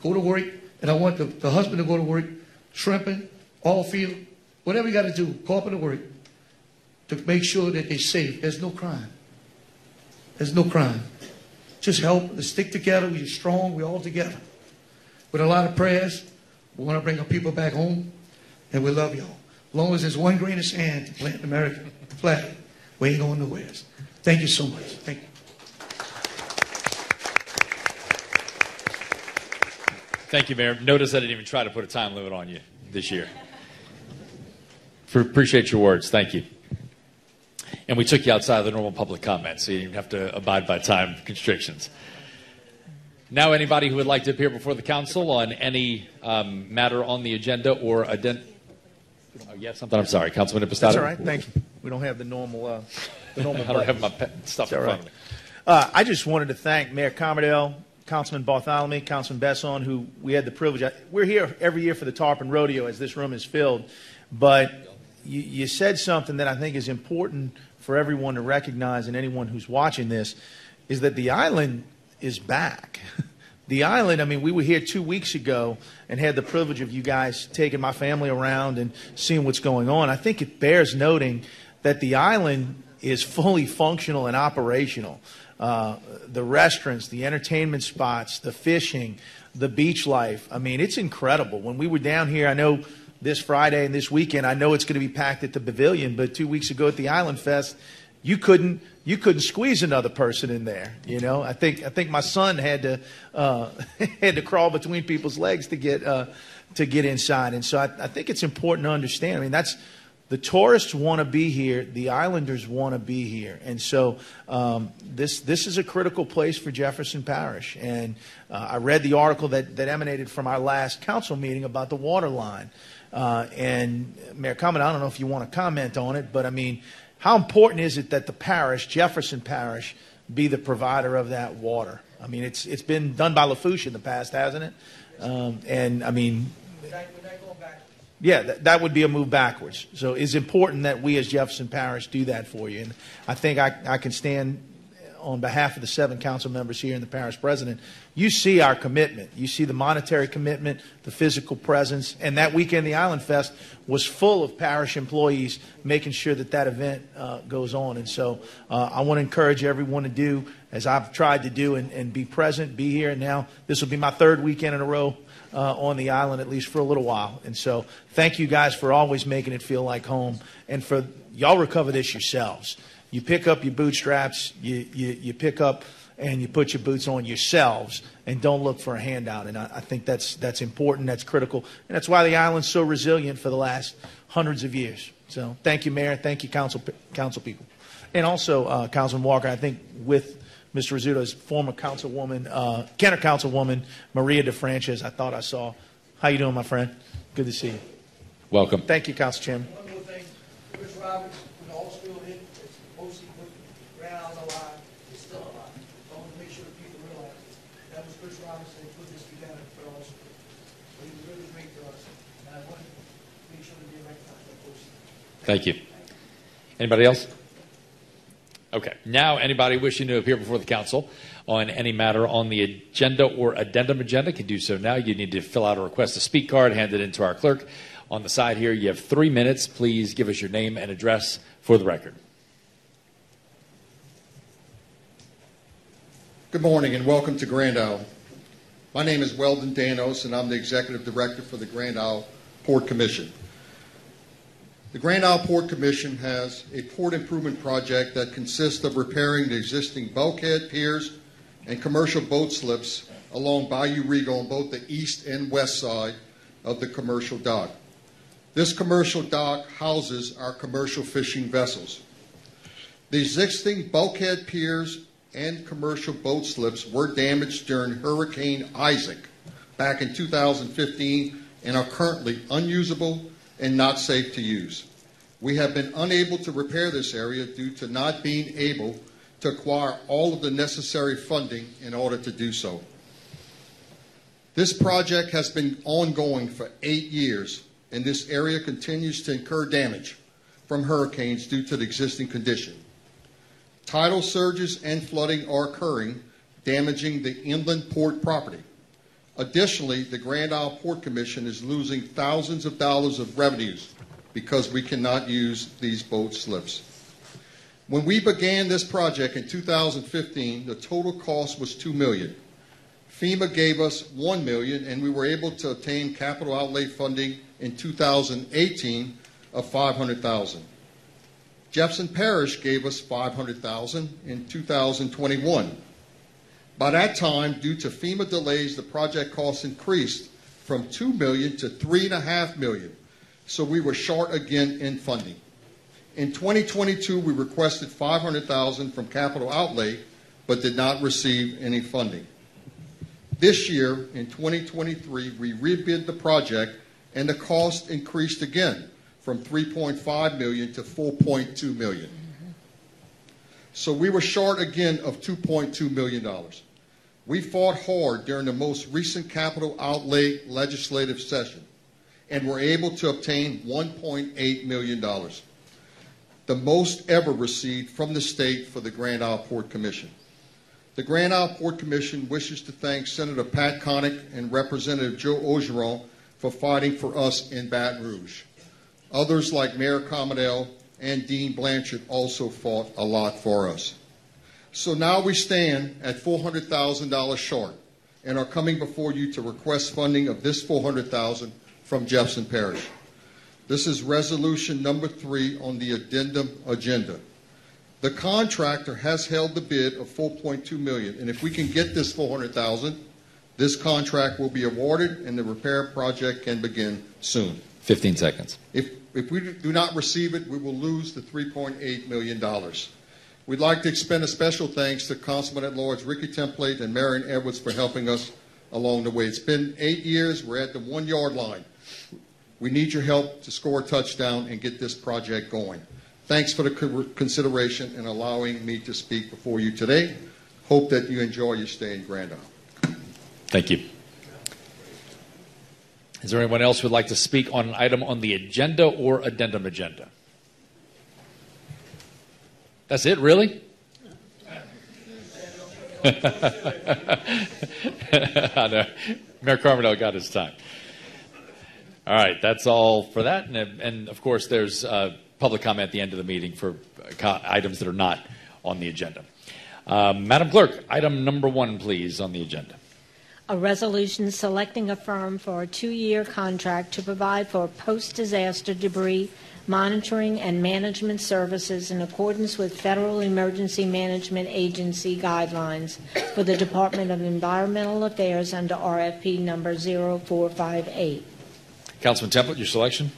go to work, and I want the husband to go to work, shrimping, all field, whatever you got to do, corporate work, to make sure that they're safe. There's no crime. There's no crime. Just help. Let's stick together. We're strong. We're all together. With a lot of prayers, we want to bring our people back home, and we love y'all. As long as there's one grain of sand to plant the American flag, we ain't going nowhere. Thank you so much. Thank you. Thank you, Mayor. Notice I didn't even try to put a time limit on you this year. Appreciate your words. Thank you. And we took you outside of the normal public comments, so you didn't have to abide by time constrictions. Now, anybody who would like to appear before the council on any matter on the agenda or something. I'm sorry, Councilman Impastato. That's all right. Thanks. We don't have the normal. I don't have my stuff in front of me. I just wanted to thank Mayor Camardelle, Councilman Bartholomew, Councilman Besson, who we had the privilege. We're here every year for the Tarpon Rodeo as this room is filled, but you said something that I think is important for everyone to recognize, and anyone who's watching this, is that the island is back. The island, I mean, we were here 2 weeks ago and had the privilege of you guys taking my family around and seeing what's going on. I think it bears noting that the island is fully functional and operational. The restaurants, the entertainment spots, the fishing, the beach life. I mean, it's incredible. When we were down here, I know this Friday and this weekend, I know it's going to be packed at the pavilion, but 2 weeks ago at the Island Fest, you couldn't squeeze another person in there. You know, I think my son had to had to crawl between people's legs to get inside. And so I think it's important to understand. I mean, that's. The tourists want to be here. The islanders want to be here. And so this is a critical place for Jefferson Parish. And I read the article that emanated from our last council meeting about the water line. And Mayor Common, I don't know if you want to comment on it, but I mean, how important is it that the parish, Jefferson Parish, be the provider of that water? I mean, it's been done by LaFouche in the past, hasn't it? And I mean... Yeah, that would be a move backwards. So it's important that we as Jefferson Parish do that for you. And I think I can stand on behalf of the 7 council members here and the parish president. You see our commitment. You see the monetary commitment, the physical presence. And that weekend, the Island Fest was full of parish employees making sure that event goes on. And so I want to encourage everyone to do as I've tried to do and be present, be here. And now this will be my 3rd weekend in a row on the island, at least for a little while. And so thank you guys for always making it feel like home, and for y'all recover this yourselves. You pick up your bootstraps, you pick up and you put your boots on yourselves, and don't look for a handout. And I think that's important, that's critical, and that's why the island's so resilient for the last hundreds of years. So thank you, Mayor, thank you, council people. And also, Councilman Walker, I think with Mr. Rizzuto's former councilwoman, Kenner councilwoman, Maria DeFranchez, I thought I saw. How you doing, my friend? Good to see you. Welcome. Thank you, Council Chairman. One more thing. Chris Roberts, we're all still in. It's mostly Grand Isle alive. It's still alive. I want to make sure people realize it. That was Chris Roberts that put this together for all schools. So he was really great for us. And I want to make sure that they recognize that person. Thank you. Anybody else? Okay. Now, anybody wishing to appear before the council on any matter on the agenda or addendum agenda can do so now. You need to fill out a request to speak card, hand it in to our clerk. On the side here, you have 3 minutes. Please give us your name and address for the record. Good morning and welcome to Grand Isle. My name is Weldon Danos and I'm the Executive Director for the Grand Isle Port Commission. The Grand Isle Port Commission has a port improvement project that consists of repairing the existing bulkhead piers and commercial boat slips along Bayou Regal on both the east and west side of the commercial dock. This commercial dock houses our commercial fishing vessels. The existing bulkhead piers and commercial boat slips were damaged during Hurricane Isaac back in 2015 and are currently unusable and not safe to use. We have been unable to repair this area due to not being able to acquire all of the necessary funding in order to do so. This project has been ongoing for 8 years, and this area continues to incur damage from hurricanes due to the existing condition. Tidal surges and flooding are occurring, damaging the inland port property. Additionally, the Grand Isle Port Commission is losing thousands of dollars of revenues because we cannot use these boat slips. When we began this project in 2015, the total cost was $2 million. FEMA gave us $1 million, and we were able to obtain capital outlay funding in 2018 of $500,000. Jefferson Parish gave us $500,000 in 2021. By that time, due to FEMA delays, the project costs increased from $2 million to $3.5 million, so we were short again in funding. In 2022, we requested $500,000 from capital outlay, but did not receive any funding. This year, in 2023, we rebid the project, and the cost increased again from $3.5 million to $4.2 million. So we were short again of $2.2 million. We fought hard during the most recent capital outlay legislative session and were able to obtain $1.8 million, the most ever received from the state for the Grand Isle Port Commission. The Grand Isle Port Commission wishes to thank Senator Pat Connick and Representative Joe Ogeron for fighting for us in Baton Rouge. Others like Mayor Camardelle and Dean Blanchard also fought a lot for us. So now we stand at $400,000 short and are coming before you to request funding of this $400,000 from Jefferson Parish. This is resolution number 3 on the addendum agenda. The contractor has held the bid of $4.2 million, and if we can get this $400,000, this contract will be awarded and the repair project can begin soon. 15 seconds. If we do not receive it, we will lose the $3.8 million. We'd like to extend a special thanks to Councilman at Large Ricky Template and Marion Edwards for helping us along the way. It's been 8 years. We're at the 1 yard line. We need your help to score a touchdown and get this project going. Thanks for the consideration and allowing me to speak before you today. Hope that you enjoy your stay in Grand Isle. Thank you. Is there anyone else who would like to speak on an item on the agenda or addendum agenda? That's it, really? I know. Mayor Camardelle got his time. All right, that's all for that. And of course, there's public comment at the end of the meeting for items that are not on the agenda. Madam Clerk, item number 1, please, on the agenda. A resolution selecting a firm for a 2-year contract to provide for post-disaster debris monitoring and management services in accordance with Federal Emergency Management Agency guidelines for the Department of Environmental Affairs under RFP number 0458. Councilman Template, your selection.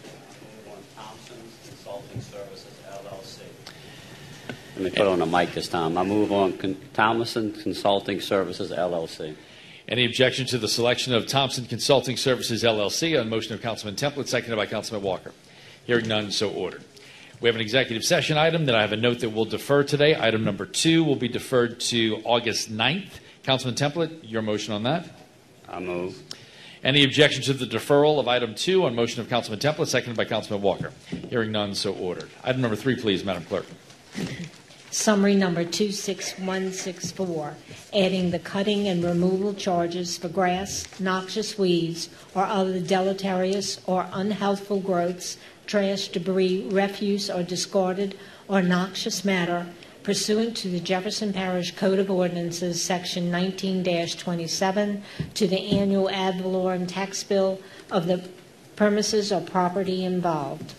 Let me put on a mic this time. I move on Thomason Consulting Services, LLC. Any objection to the selection of Thomason Consulting Services, LLC on motion of Councilman Template, seconded by Councilman Walker? Hearing none, so ordered. We have an executive session item that I have a note that we'll defer today. Item number 2 will be deferred to August 9th. Councilman Template, your motion on that? I move. Any objection to the deferral of item 2 on motion of Councilman Template, seconded by Councilman Walker? Hearing none, so ordered. Item number 3, please, Madam Clerk. Summary number 26164, adding the cutting and removal charges for grass, noxious weeds, or other deleterious or unhealthful growths, trash, debris, refuse, or discarded or noxious matter pursuant to the Jefferson Parish Code of Ordinances, Section 19-27, to the annual ad valorem tax bill of the premises or property involved.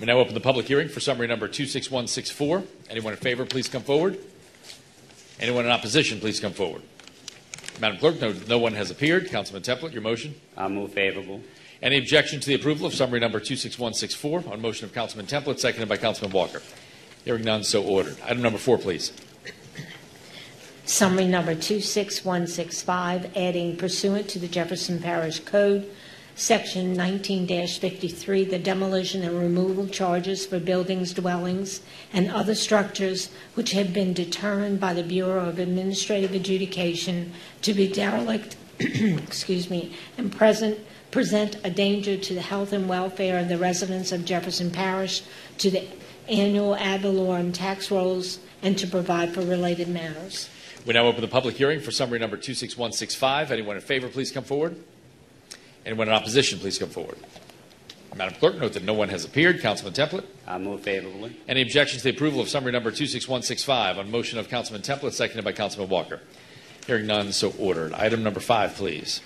We now open the public hearing for summary number 26164. Anyone in favor, please come forward. Anyone in opposition, please come forward. Madam Clerk, no one has appeared. Councilman Templet, your motion? I'll move favorable. Any objection to the approval of summary number 26164 on motion of Councilman Templet, seconded by Councilman Walker? Hearing none, so ordered. Item number 4, please. Summary number 26165, adding pursuant to the Jefferson Parish Code, Section 19-53, the demolition and removal charges for buildings, dwellings, and other structures which have been determined by the Bureau of Administrative Adjudication to be derelict excuse me, and present a danger to the health and welfare of the residents of Jefferson Parish, to the annual ad valorem tax rolls, and to provide for related matters. We now open the public hearing for summary number 26165. Anyone in favor, please come forward. Anyone in opposition, please come forward. Madam Clerk, note that no one has appeared. Councilman Templet? I move favorably. Any objections to the approval of summary number 26165 on motion of Councilman Templet, seconded by Councilman Walker? Hearing none, so ordered. Item number 5, please.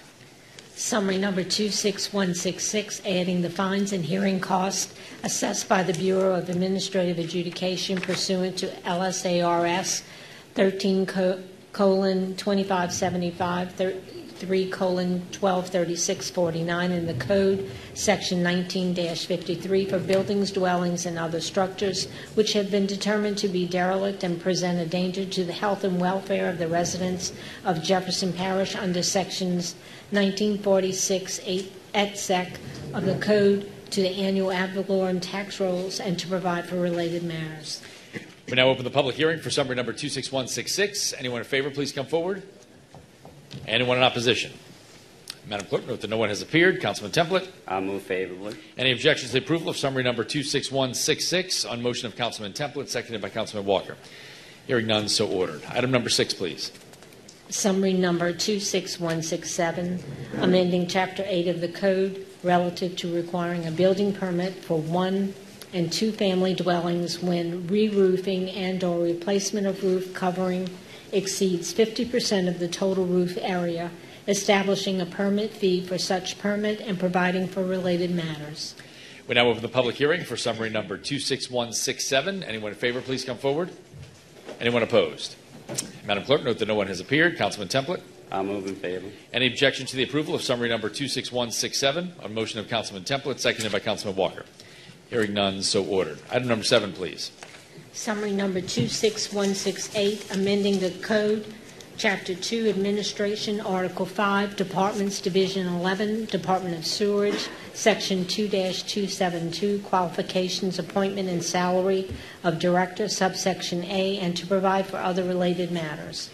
Summary number 26166, adding the fines and hearing costs assessed by the Bureau of Administrative Adjudication pursuant to LSARS 13:2575 3:123649 in the code, section 19-53, for buildings, dwellings, and other structures which have been determined to be derelict and present a danger to the health and welfare of the residents of Jefferson Parish under sections 1946 et sec of the code, to the annual ad valorem tax rolls, and to provide for related matters. We now open the public hearing for summary number 26166. Anyone in favor, please come forward. Anyone in opposition? Madam Clerk, note that no one has appeared. Councilman Templet? I move favorably. Any objections to the approval of summary number 26166 on motion of Councilman Templet, seconded by Councilman Walker? Hearing none, so ordered. Item number 6, please. Summary number 26167, amending Chapter 8 of the Code relative to requiring a building permit for one and two-family dwellings when re-roofing and or replacement of roof covering exceeds 50% of the total roof area, establishing a permit fee for such permit, and providing for related matters. We now open the public hearing for summary number 26167. Anyone in favor, please come forward. Anyone opposed? Madam Clerk, note that no one has appeared. Councilman Templet? I move in favor. Any objection to the approval of summary number 26167 on motion of Councilman Templet, seconded by Councilman Walker? Hearing none, so ordered. Item number 7, please. Summary number 26168, amending the code, Chapter 2, Administration, Article 5, Departments, Division 11, Department of Sewerage, Section 2-272, Qualifications, Appointment, and Salary of Director, Subsection A, and to provide for other related matters.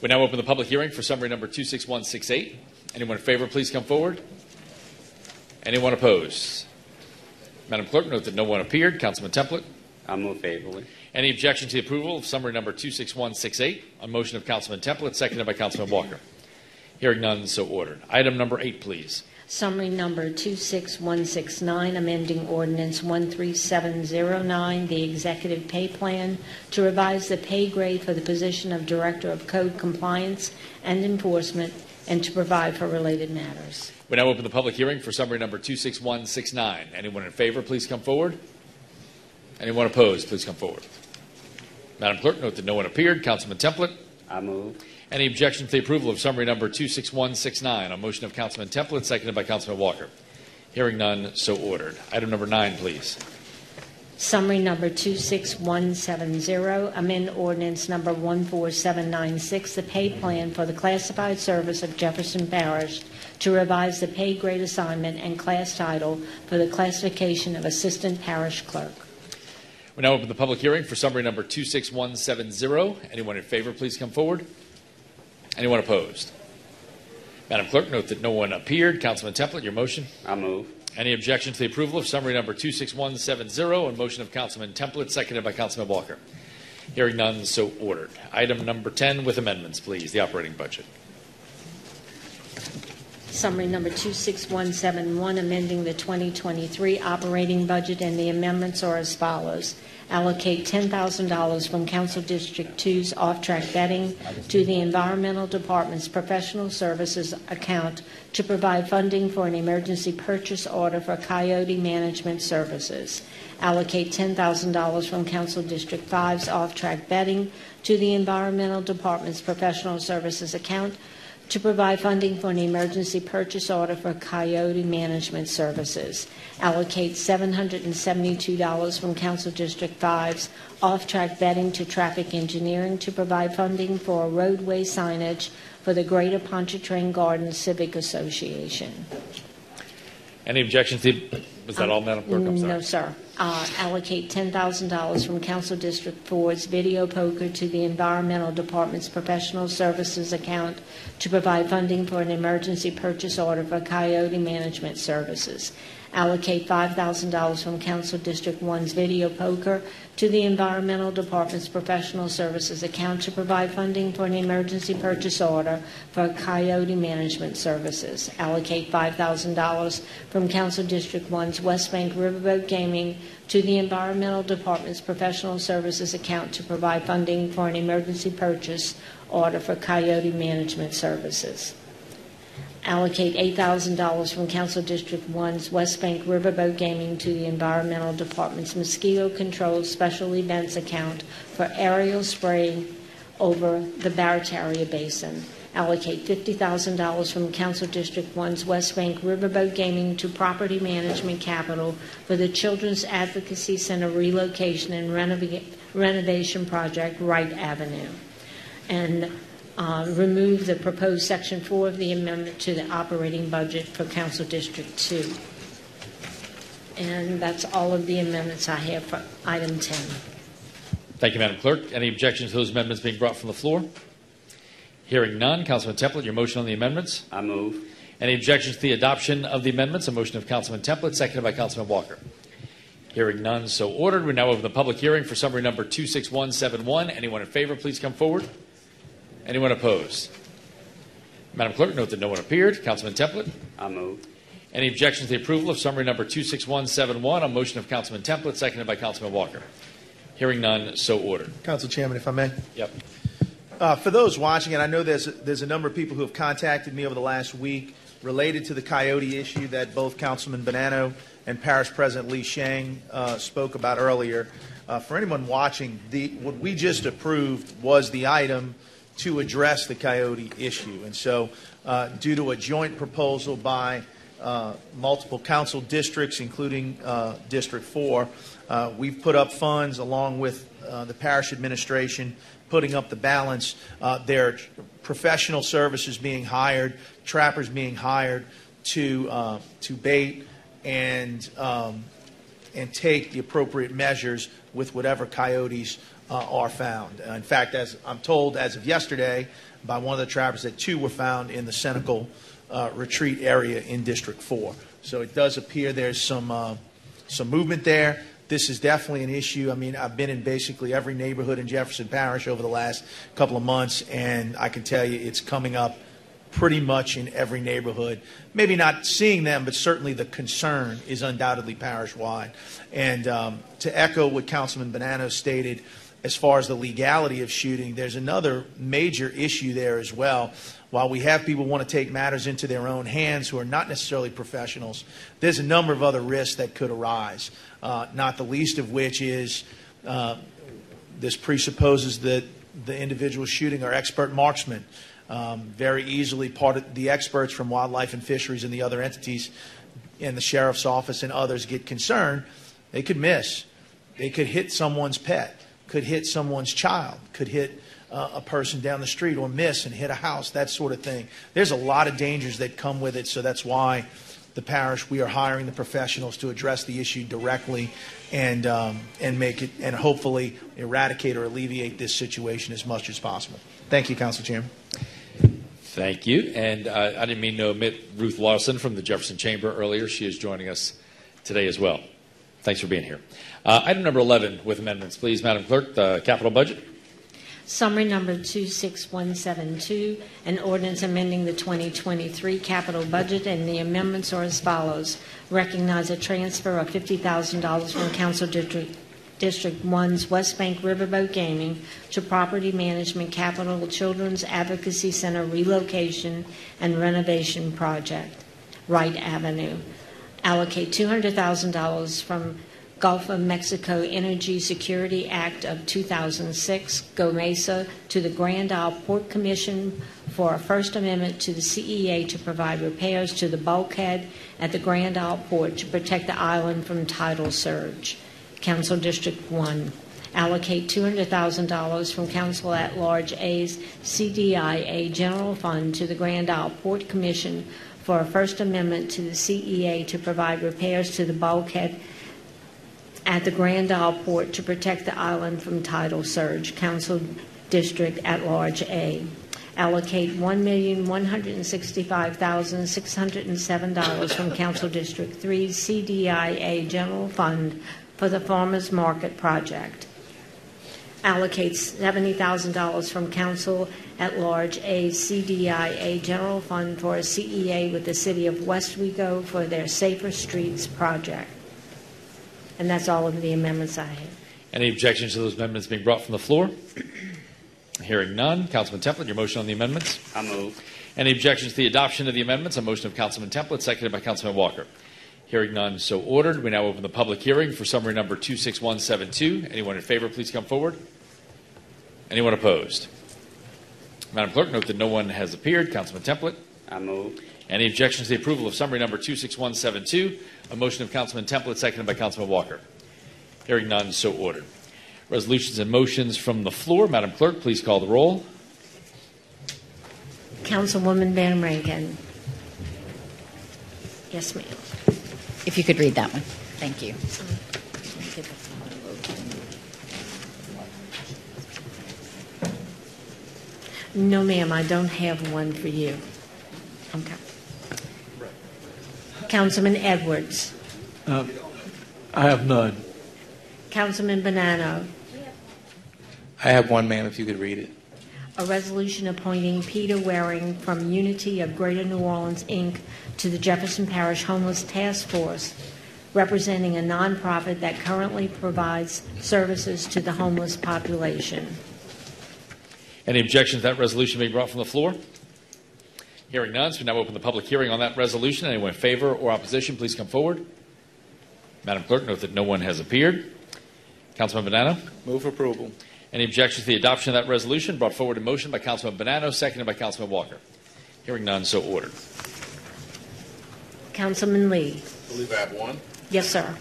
We now open the public hearing for summary number 26168. Anyone in favor, please come forward. Anyone opposed? Madam Clerk, note that no one appeared. Councilman Templet? I move favorably. Any objection to the approval of summary number 26168 on motion of Councilman Templet, seconded by Councilman Walker? Hearing none, so ordered. Item number 8, please. Summary number 26169, amending ordinance 13709, the executive pay plan, to revise the pay grade for the position of Director of Code Compliance and Enforcement, and to provide for related matters. We now open the public hearing for summary number 26169. Anyone in favor, please come forward. Anyone opposed, please come forward. Madam Clerk, note that no one appeared. Councilman Templet? I move. Any objection to the approval of summary number 26169 on motion of Councilman Templet, seconded by Councilman Walker? Hearing none, so ordered. Item number 9, please. Summary number 26170, amend ordinance number 14796, the pay plan for the classified service of Jefferson Parish, to revise the pay grade assignment and class title for the classification of assistant parish clerk. We now open the public hearing for summary number 26170. Anyone in favor, please come forward. Anyone opposed? Madam Clerk, note that no one appeared. Councilman Templet, your motion? I move. Any objection to the approval of summary number 26170 on motion of Councilman Templet, seconded by Councilman Walker? Hearing none, so ordered. Item number 10 with amendments, please. The operating budget. summary number 26171, amending the 2023 operating budget, and the amendments are as follows. Allocate $10,000 from Council District 2's off-track betting to the Environmental Department's Professional Services account to provide funding for an emergency purchase order for coyote management services. Allocate $10,000 from Council District 5's off-track betting to the Environmental Department's Professional Services account to provide funding for an emergency purchase order for coyote management services. Allocate $772 from Council District 5's off-track betting to traffic engineering to provide funding for roadway signage for the Greater Pontchartrain Gardens Civic Association. Any objections? Was that all, Madam Clerk? I'm sorry. No, sir. Allocate $10,000 from Council District 4's video poker to the Environmental Department's Professional Services account to provide funding for an emergency purchase order for coyote management services. Allocate $5,000 from Council District 1's video poker to the Environmental Department's Professional Services account to provide funding for an emergency purchase order for coyote management services. Allocate $5,000 from Council District 1's West Bank Riverboat Gaming to the Environmental Department's Professional Services account to provide funding for an emergency purchase order for coyote management services. Allocate $8,000 from Council District 1's West Bank Riverboat Gaming to the Environmental Department's Mosquito Control Special Events account for aerial spraying over the Barataria Basin. Allocate $50,000 from Council District 1's West Bank Riverboat Gaming to Property Management Capital for the Children's Advocacy Center relocation and renovation project, Wright Avenue. And remove the proposed Section 4 of the amendment to the operating budget for Council District 2. And that's all of the amendments I have for item 10. Thank you, Madam Clerk. Any objections to those amendments being brought from the floor? Hearing none, Councilman Templet, your motion on the amendments? I move. Any objections to the adoption of the amendments? A motion of Councilman Templet, seconded by Councilman Walker. Hearing none, so ordered. We now open the public hearing for summary number 26171. Anyone in favor, please come forward. Anyone opposed? Madam Clerk, note that no one appeared. Councilman Templet? I move. Any objections to the approval of summary number 26171? A motion of Councilman Templet, seconded by Councilman Walker. Hearing none, so ordered. Council Chairman, if I may. Yep. For those watching, and I know there's a number of people who have contacted me over the last week related to the coyote issue that both Councilman Bonanno and Parish President Lee Sheng spoke about earlier. For anyone watching, what we just approved was the item to address the coyote issue. And so due to a joint proposal by multiple council districts, including District 4, we've put up funds along with the parish administration, putting up the balance. There are professional services being hired, trappers being hired to bait and take the appropriate measures with whatever coyotes are found. In fact, as I'm told, as of yesterday, by one of the trappers, that 2 were found in the Senecal retreat area in District 4. So it does appear there's some movement there. This is definitely an issue. I mean, I've been in basically every neighborhood in Jefferson Parish over the last couple of months, and I can tell you it's coming up pretty much in every neighborhood. Maybe not seeing them, but certainly the concern is undoubtedly parish-wide. And to echo what Councilman Bonanno stated, as far as the legality of shooting, there's another major issue there as well. While we have people who want to take matters into their own hands who are not necessarily professionals, there's a number of other risks that could arise, not the least of which is this presupposes that the individuals shooting are expert marksmen. Very easily part of the experts from Wildlife and Fisheries and the other entities and the Sheriff's Office and others get concerned. They could miss. They could hit someone's pet, could hit someone's child, could hit a person down the street, or miss and hit a house, that sort of thing. There's a lot of dangers that come with it, so that's why the parish, we are hiring the professionals to address the issue directly and make it and hopefully eradicate or alleviate this situation as much as possible. Thank you, Council Chairman. Thank you. And I didn't mean to omit Ruth Larson from the Jefferson Chamber earlier. She is joining us today as well. Thanks for being here. Item number 11 with amendments, please, Madam Clerk, the capital budget. Summary number 26172, an ordinance amending the 2023 capital budget, and the amendments are as follows. Recognize a transfer of $50,000 from Council District 1's West Bank Riverboat Gaming to Property Management Capital Children's Advocacy Center Relocation and Renovation Project, Wright Avenue. Allocate $200,000 from Gulf of Mexico Energy Security Act of 2006, GOMESA, to the Grand Isle Port Commission for a First Amendment to the CEA to provide repairs to the bulkhead at the Grand Isle Port to protect the island from tidal surge. Council District 1. Allocate $200,000 from Council at Large A's CDIA General Fund to the Grand Isle Port Commission for a First Amendment to the CEA to provide repairs to the bulkhead at the Grand Isle Port to protect the island from tidal surge. Council District at Large A. Allocate $1,165,607 from Council District 3 CDIA General Fund for the Farmers Market Project. Allocate $70,000 from Council at Large A CDIA General Fund for a CEA with the City of West Wego for their Safer Streets Project. And that's all of the amendments I have. Any objections to those amendments being brought from the floor? Hearing none. Councilman Templin, your motion on the amendments? I move. Any objections to the adoption of the amendments? A motion of Councilman Templin, seconded by Councilman Walker. Hearing none, so ordered. We now open the public hearing for summary number 26172. Anyone in favor, please come forward. Anyone opposed? Madam Clerk, note that no one has appeared. Councilman Templin? I move. Any objections to the approval of summary number 26172? A motion of Councilman Templin, seconded by Councilman Walker. Hearing none, so ordered. Resolutions and motions from the floor. Madam Clerk, please call the roll. Councilwoman Van Rankin. Yes, ma'am. If you could read that one. Thank you. No, ma'am, I don't have one for you. Okay. Councilman Edwards. I have none. Councilman Bonanno. I have one, ma'am, if you could read it. A resolution appointing Peter Waring from Unity of Greater New Orleans, Inc. to the Jefferson Parish Homeless Task Force, representing a nonprofit that currently provides services to the homeless population. Any objections to that resolution being brought from the floor? Hearing none, so we now open the public hearing on that resolution. Anyone in favor or opposition, please come forward. Madam Clerk, note that no one has appeared. Councilman Bonanno. Move approval. Any objections to the adoption of that resolution? Brought forward in motion by Councilman Bonanno, seconded by Councilman Walker. Hearing none, so ordered. Councilman Lee. I believe I have one. Yes, sir.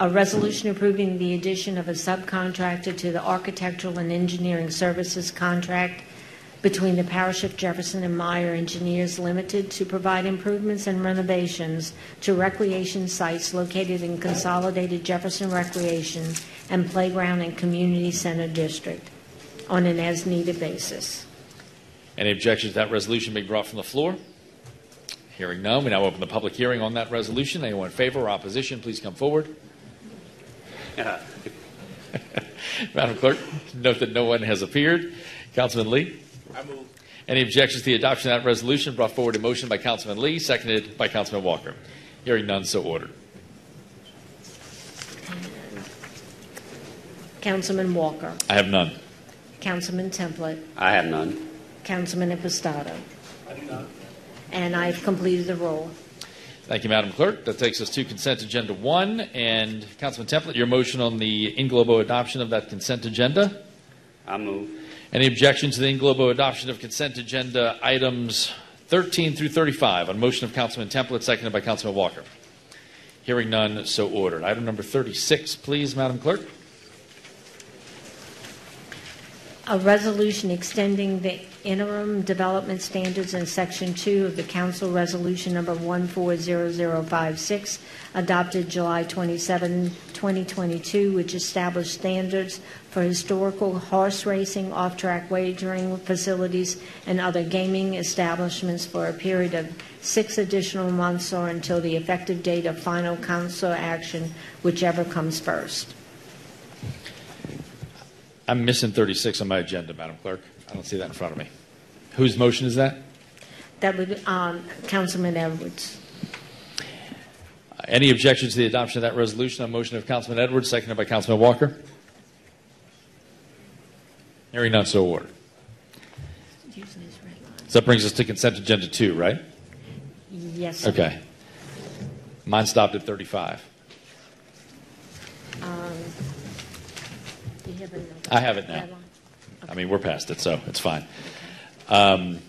A resolution approving the addition of a subcontractor to the architectural and engineering services contract between the Parish of Jefferson and Meyer Engineers Limited to provide improvements and renovations to recreation sites located in Consolidated Jefferson Recreation and Playground and Community Center District on an as-needed basis. Any objections to that resolution being brought from the floor? Hearing none, we now open the public hearing on that resolution. Anyone in favor or opposition, please come forward. Madam Clerk, note that no one has appeared. Councilman Lee. I move. Any objections to the adoption of that resolution? Brought forward a motion by Councilman Lee, seconded by Councilman Walker. Hearing none, so ordered. Councilman Walker. I have none. Councilman Templin. I have none. Councilman Impastato. I do not. And I've completed the roll. Thank you, Madam Clerk. That takes us to Consent Agenda 1. And Councilman Templin, your motion on the in globo adoption of that consent agenda? I move. Any objections to the in globo adoption of consent agenda items 13 through 35 on motion of Councilman Templin, seconded by Councilman Walker? Hearing none, so ordered. Item number 36, please, Madam Clerk. A resolution extending the interim development standards in Section 2 of the Council Resolution number 140056, adopted July 27, 2022, which established standards for historical horse racing, off-track wagering facilities, and other gaming establishments for a period of 6 additional months or until the effective date of final Council action, whichever comes first. I'm missing 36 on my agenda, Madam Clerk. I don't see that in front of me. Whose motion is that? That would be Councilman Edwards. Any objections to the adoption of that resolution on motion of Councilman Edwards, seconded by Councilman Walker? Hearing none, so ordered. So that brings us to consent agenda 2, right? Yes, sir. Okay. Mine stopped at 35. Do you have another? I have it now. Okay. I mean, we're past it, so it's fine. Councilman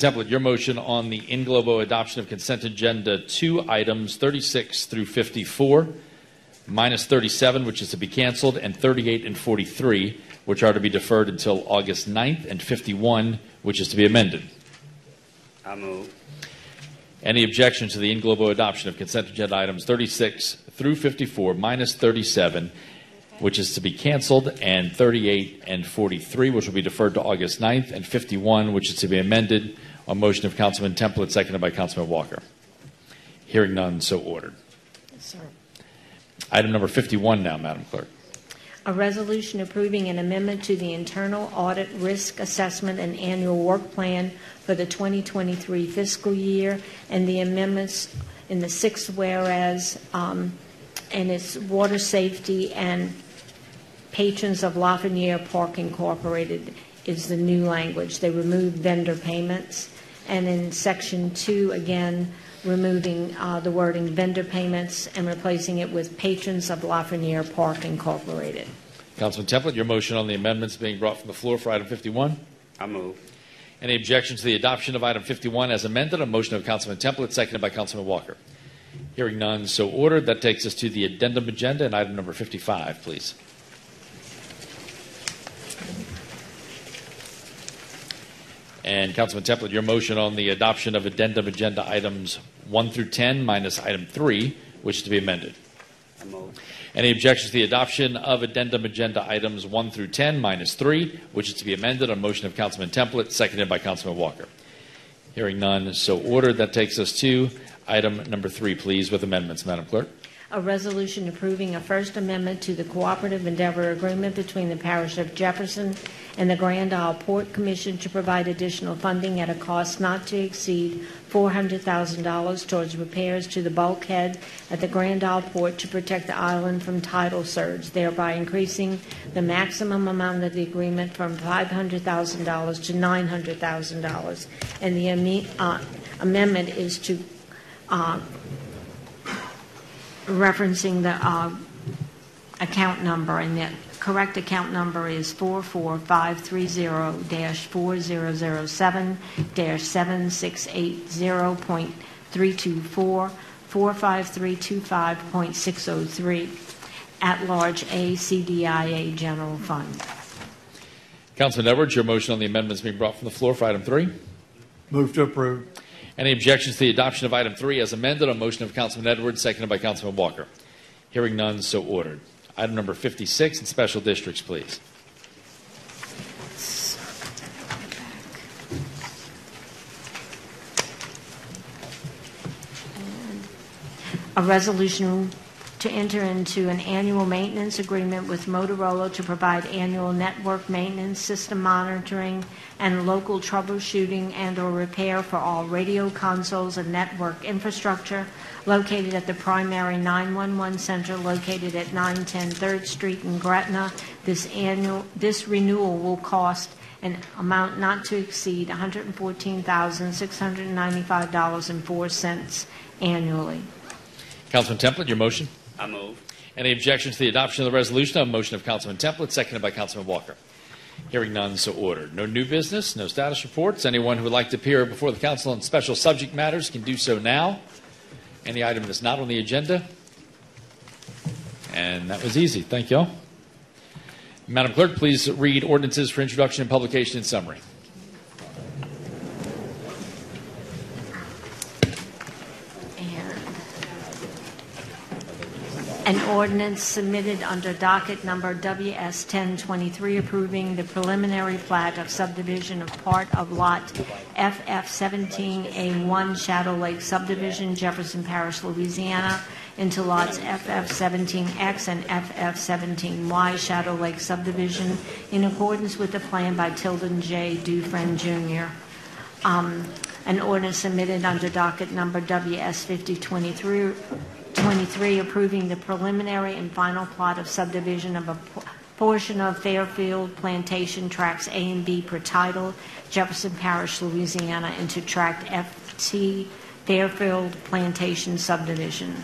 Templet, your motion on the in globo adoption of consent agenda 2 items 36 through 54, minus 37, which is to be canceled, and 38 and 43, which are to be deferred until August 9th, and 51, which is to be amended. I move. Any objection to the in globo adoption of consent agenda items 36 through 54, minus 37, which is to be canceled, and 38 and 43, which will be deferred to August 9th, and 51, which is to be amended, on motion of Councilman Templet, seconded by Councilman Walker. Hearing none, so ordered. Yes, sir. Item number 51 now, Madam Clerk. A resolution approving an amendment to the Internal Audit Risk Assessment and Annual Work Plan for the 2023 fiscal year, and the amendments in the sixth whereas, and it's water safety and patrons of LaFreniere Park Incorporated is the new language. They removed vendor payments, and in section 2 again removing the wording vendor payments and replacing it with patrons of LaFreniere Park Incorporated. Councilman Templet, your motion on the amendments being brought from the floor for item 51? I move. Any objection to the adoption of item 51 as amended? A motion of Councilman Templet, seconded by Councilman Walker. Hearing none, so ordered. That takes us to the addendum agenda and item number 55, please. And Councilman Templet, your motion on the adoption of addendum agenda items 1 through 10 minus item 3, which is to be amended. Any objections to the adoption of addendum agenda items 1 through 10 minus 3, which is to be amended, on motion of Councilman Templet, seconded by Councilman Walker. Hearing none, so ordered. That takes us to item number 3, please, with amendments, Madam Clerk. A resolution approving a first amendment to the cooperative endeavor agreement between the Parish of Jefferson and the Grand Isle Port Commission to provide additional funding at a cost not to exceed $400,000 towards repairs to the bulkhead at the Grand Isle Port to protect the island from tidal surge, thereby increasing the maximum amount of the agreement from $500,000 to $900,000. And the amendment is to referencing the account number, and the correct account number is 44530-4007-7680.324, 45325.603, at large A CDIA General Fund. Councilman Edwards, your motion on the amendments being brought from the floor for item 3. Move to approve. Any objections to the adoption of item 3 as amended? On motion of Councilman Edwards, seconded by Councilman Walker. Hearing none, so ordered. Item number 56 in special districts, please. A resolution to enter into an annual maintenance agreement with Motorola to provide annual network maintenance, system monitoring, and local troubleshooting and or repair for all radio consoles and network infrastructure located at the primary 911 center located at 910 3rd Street in Gretna. This renewal will cost an amount not to exceed $114,695.04 annually. Councilman Templet, your motion? I move. Any objections to the adoption of the resolution? On motion of Councilman Templet, seconded by Councilman Walker. Hearing none, so ordered. No new business, no status reports. Anyone who would like to appear before the Council on special subject matters can do so now. Any item that's not on the agenda. And that was easy. Thank you all. Madam Clerk, please read ordinances for introduction and publication in summary. an ordinance submitted under docket number WS-1023 approving the preliminary plat of subdivision of part of lot FF-17A1 Shadow Lake Subdivision, Jefferson Parish, Louisiana, into lots FF-17X and FF-17Y Shadow Lake Subdivision in accordance with the plan by Tilden J. Dufresne, Jr. An ordinance submitted under docket number WS-5023 approving the preliminary and final plot of subdivision of a portion of Fairfield Plantation Tracts A and B per title, Jefferson Parish, Louisiana, into Tract FT, Fairfield Plantation Subdivision.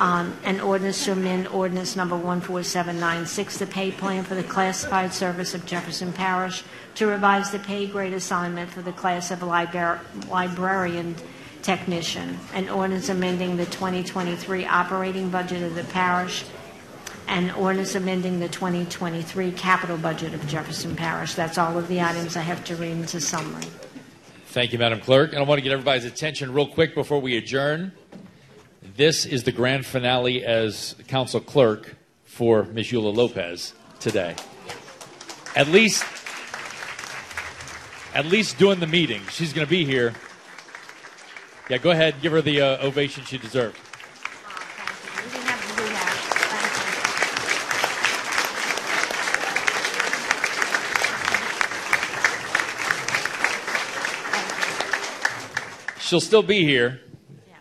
An ordinance to amend ordinance number 14796, the pay plan for the classified service of Jefferson Parish, to revise the pay grade assignment for the class of librarian technician. An ordinance amending the 2023 operating budget of the parish. An ordinance amending the 2023 capital budget of Jefferson Parish. That's all of the items I have to read into summary. Thank you, Madam Clerk. And I want to get everybody's attention real quick before we adjourn. This is the grand finale as council clerk for Ms. Eula Lopez today. At least doing the meeting. She's going to be here. Yeah, go ahead. Give her the ovation she deserved. Thank you. We didn't have to do that. Thank you. She'll still be here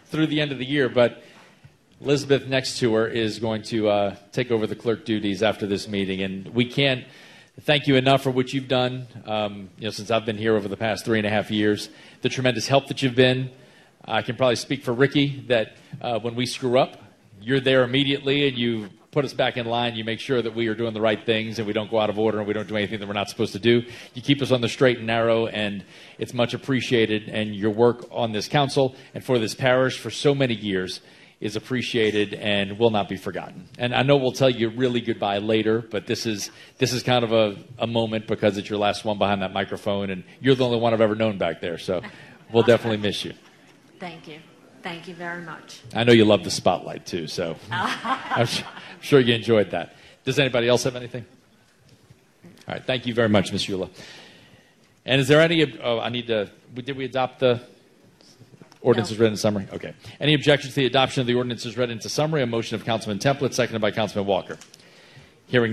through the end of the year, but Elizabeth next to her is going to take over the clerk duties after this meeting, and we can't thank you enough for what you've done since I've been here over the past 3.5 years, the tremendous help that you've been. I can probably speak for Ricky that when we screw up, you're there immediately and you put us back in line. You make sure that we are doing the right things and we don't go out of order and we don't do anything that we're not supposed to do. You keep us on the straight and narrow, and it's much appreciated. And your work on this council and for this parish for so many years is appreciated and will not be forgotten. And I know we'll tell you really goodbye later, but this is kind of a moment because it's your last one behind that microphone, and you're the only one I've ever known back there. So we'll definitely miss you. Thank you. Thank you very much. I know you love the spotlight too, so I'm sure you enjoyed that. Does anybody else have anything? All right, thank you very much, Ms. Eula. And is there any, did we adopt the ordinances read in summary? Okay. Any objections to the adoption of the ordinances read into summary? A motion of Councilman Templett, seconded by Councilman Walker. Hearing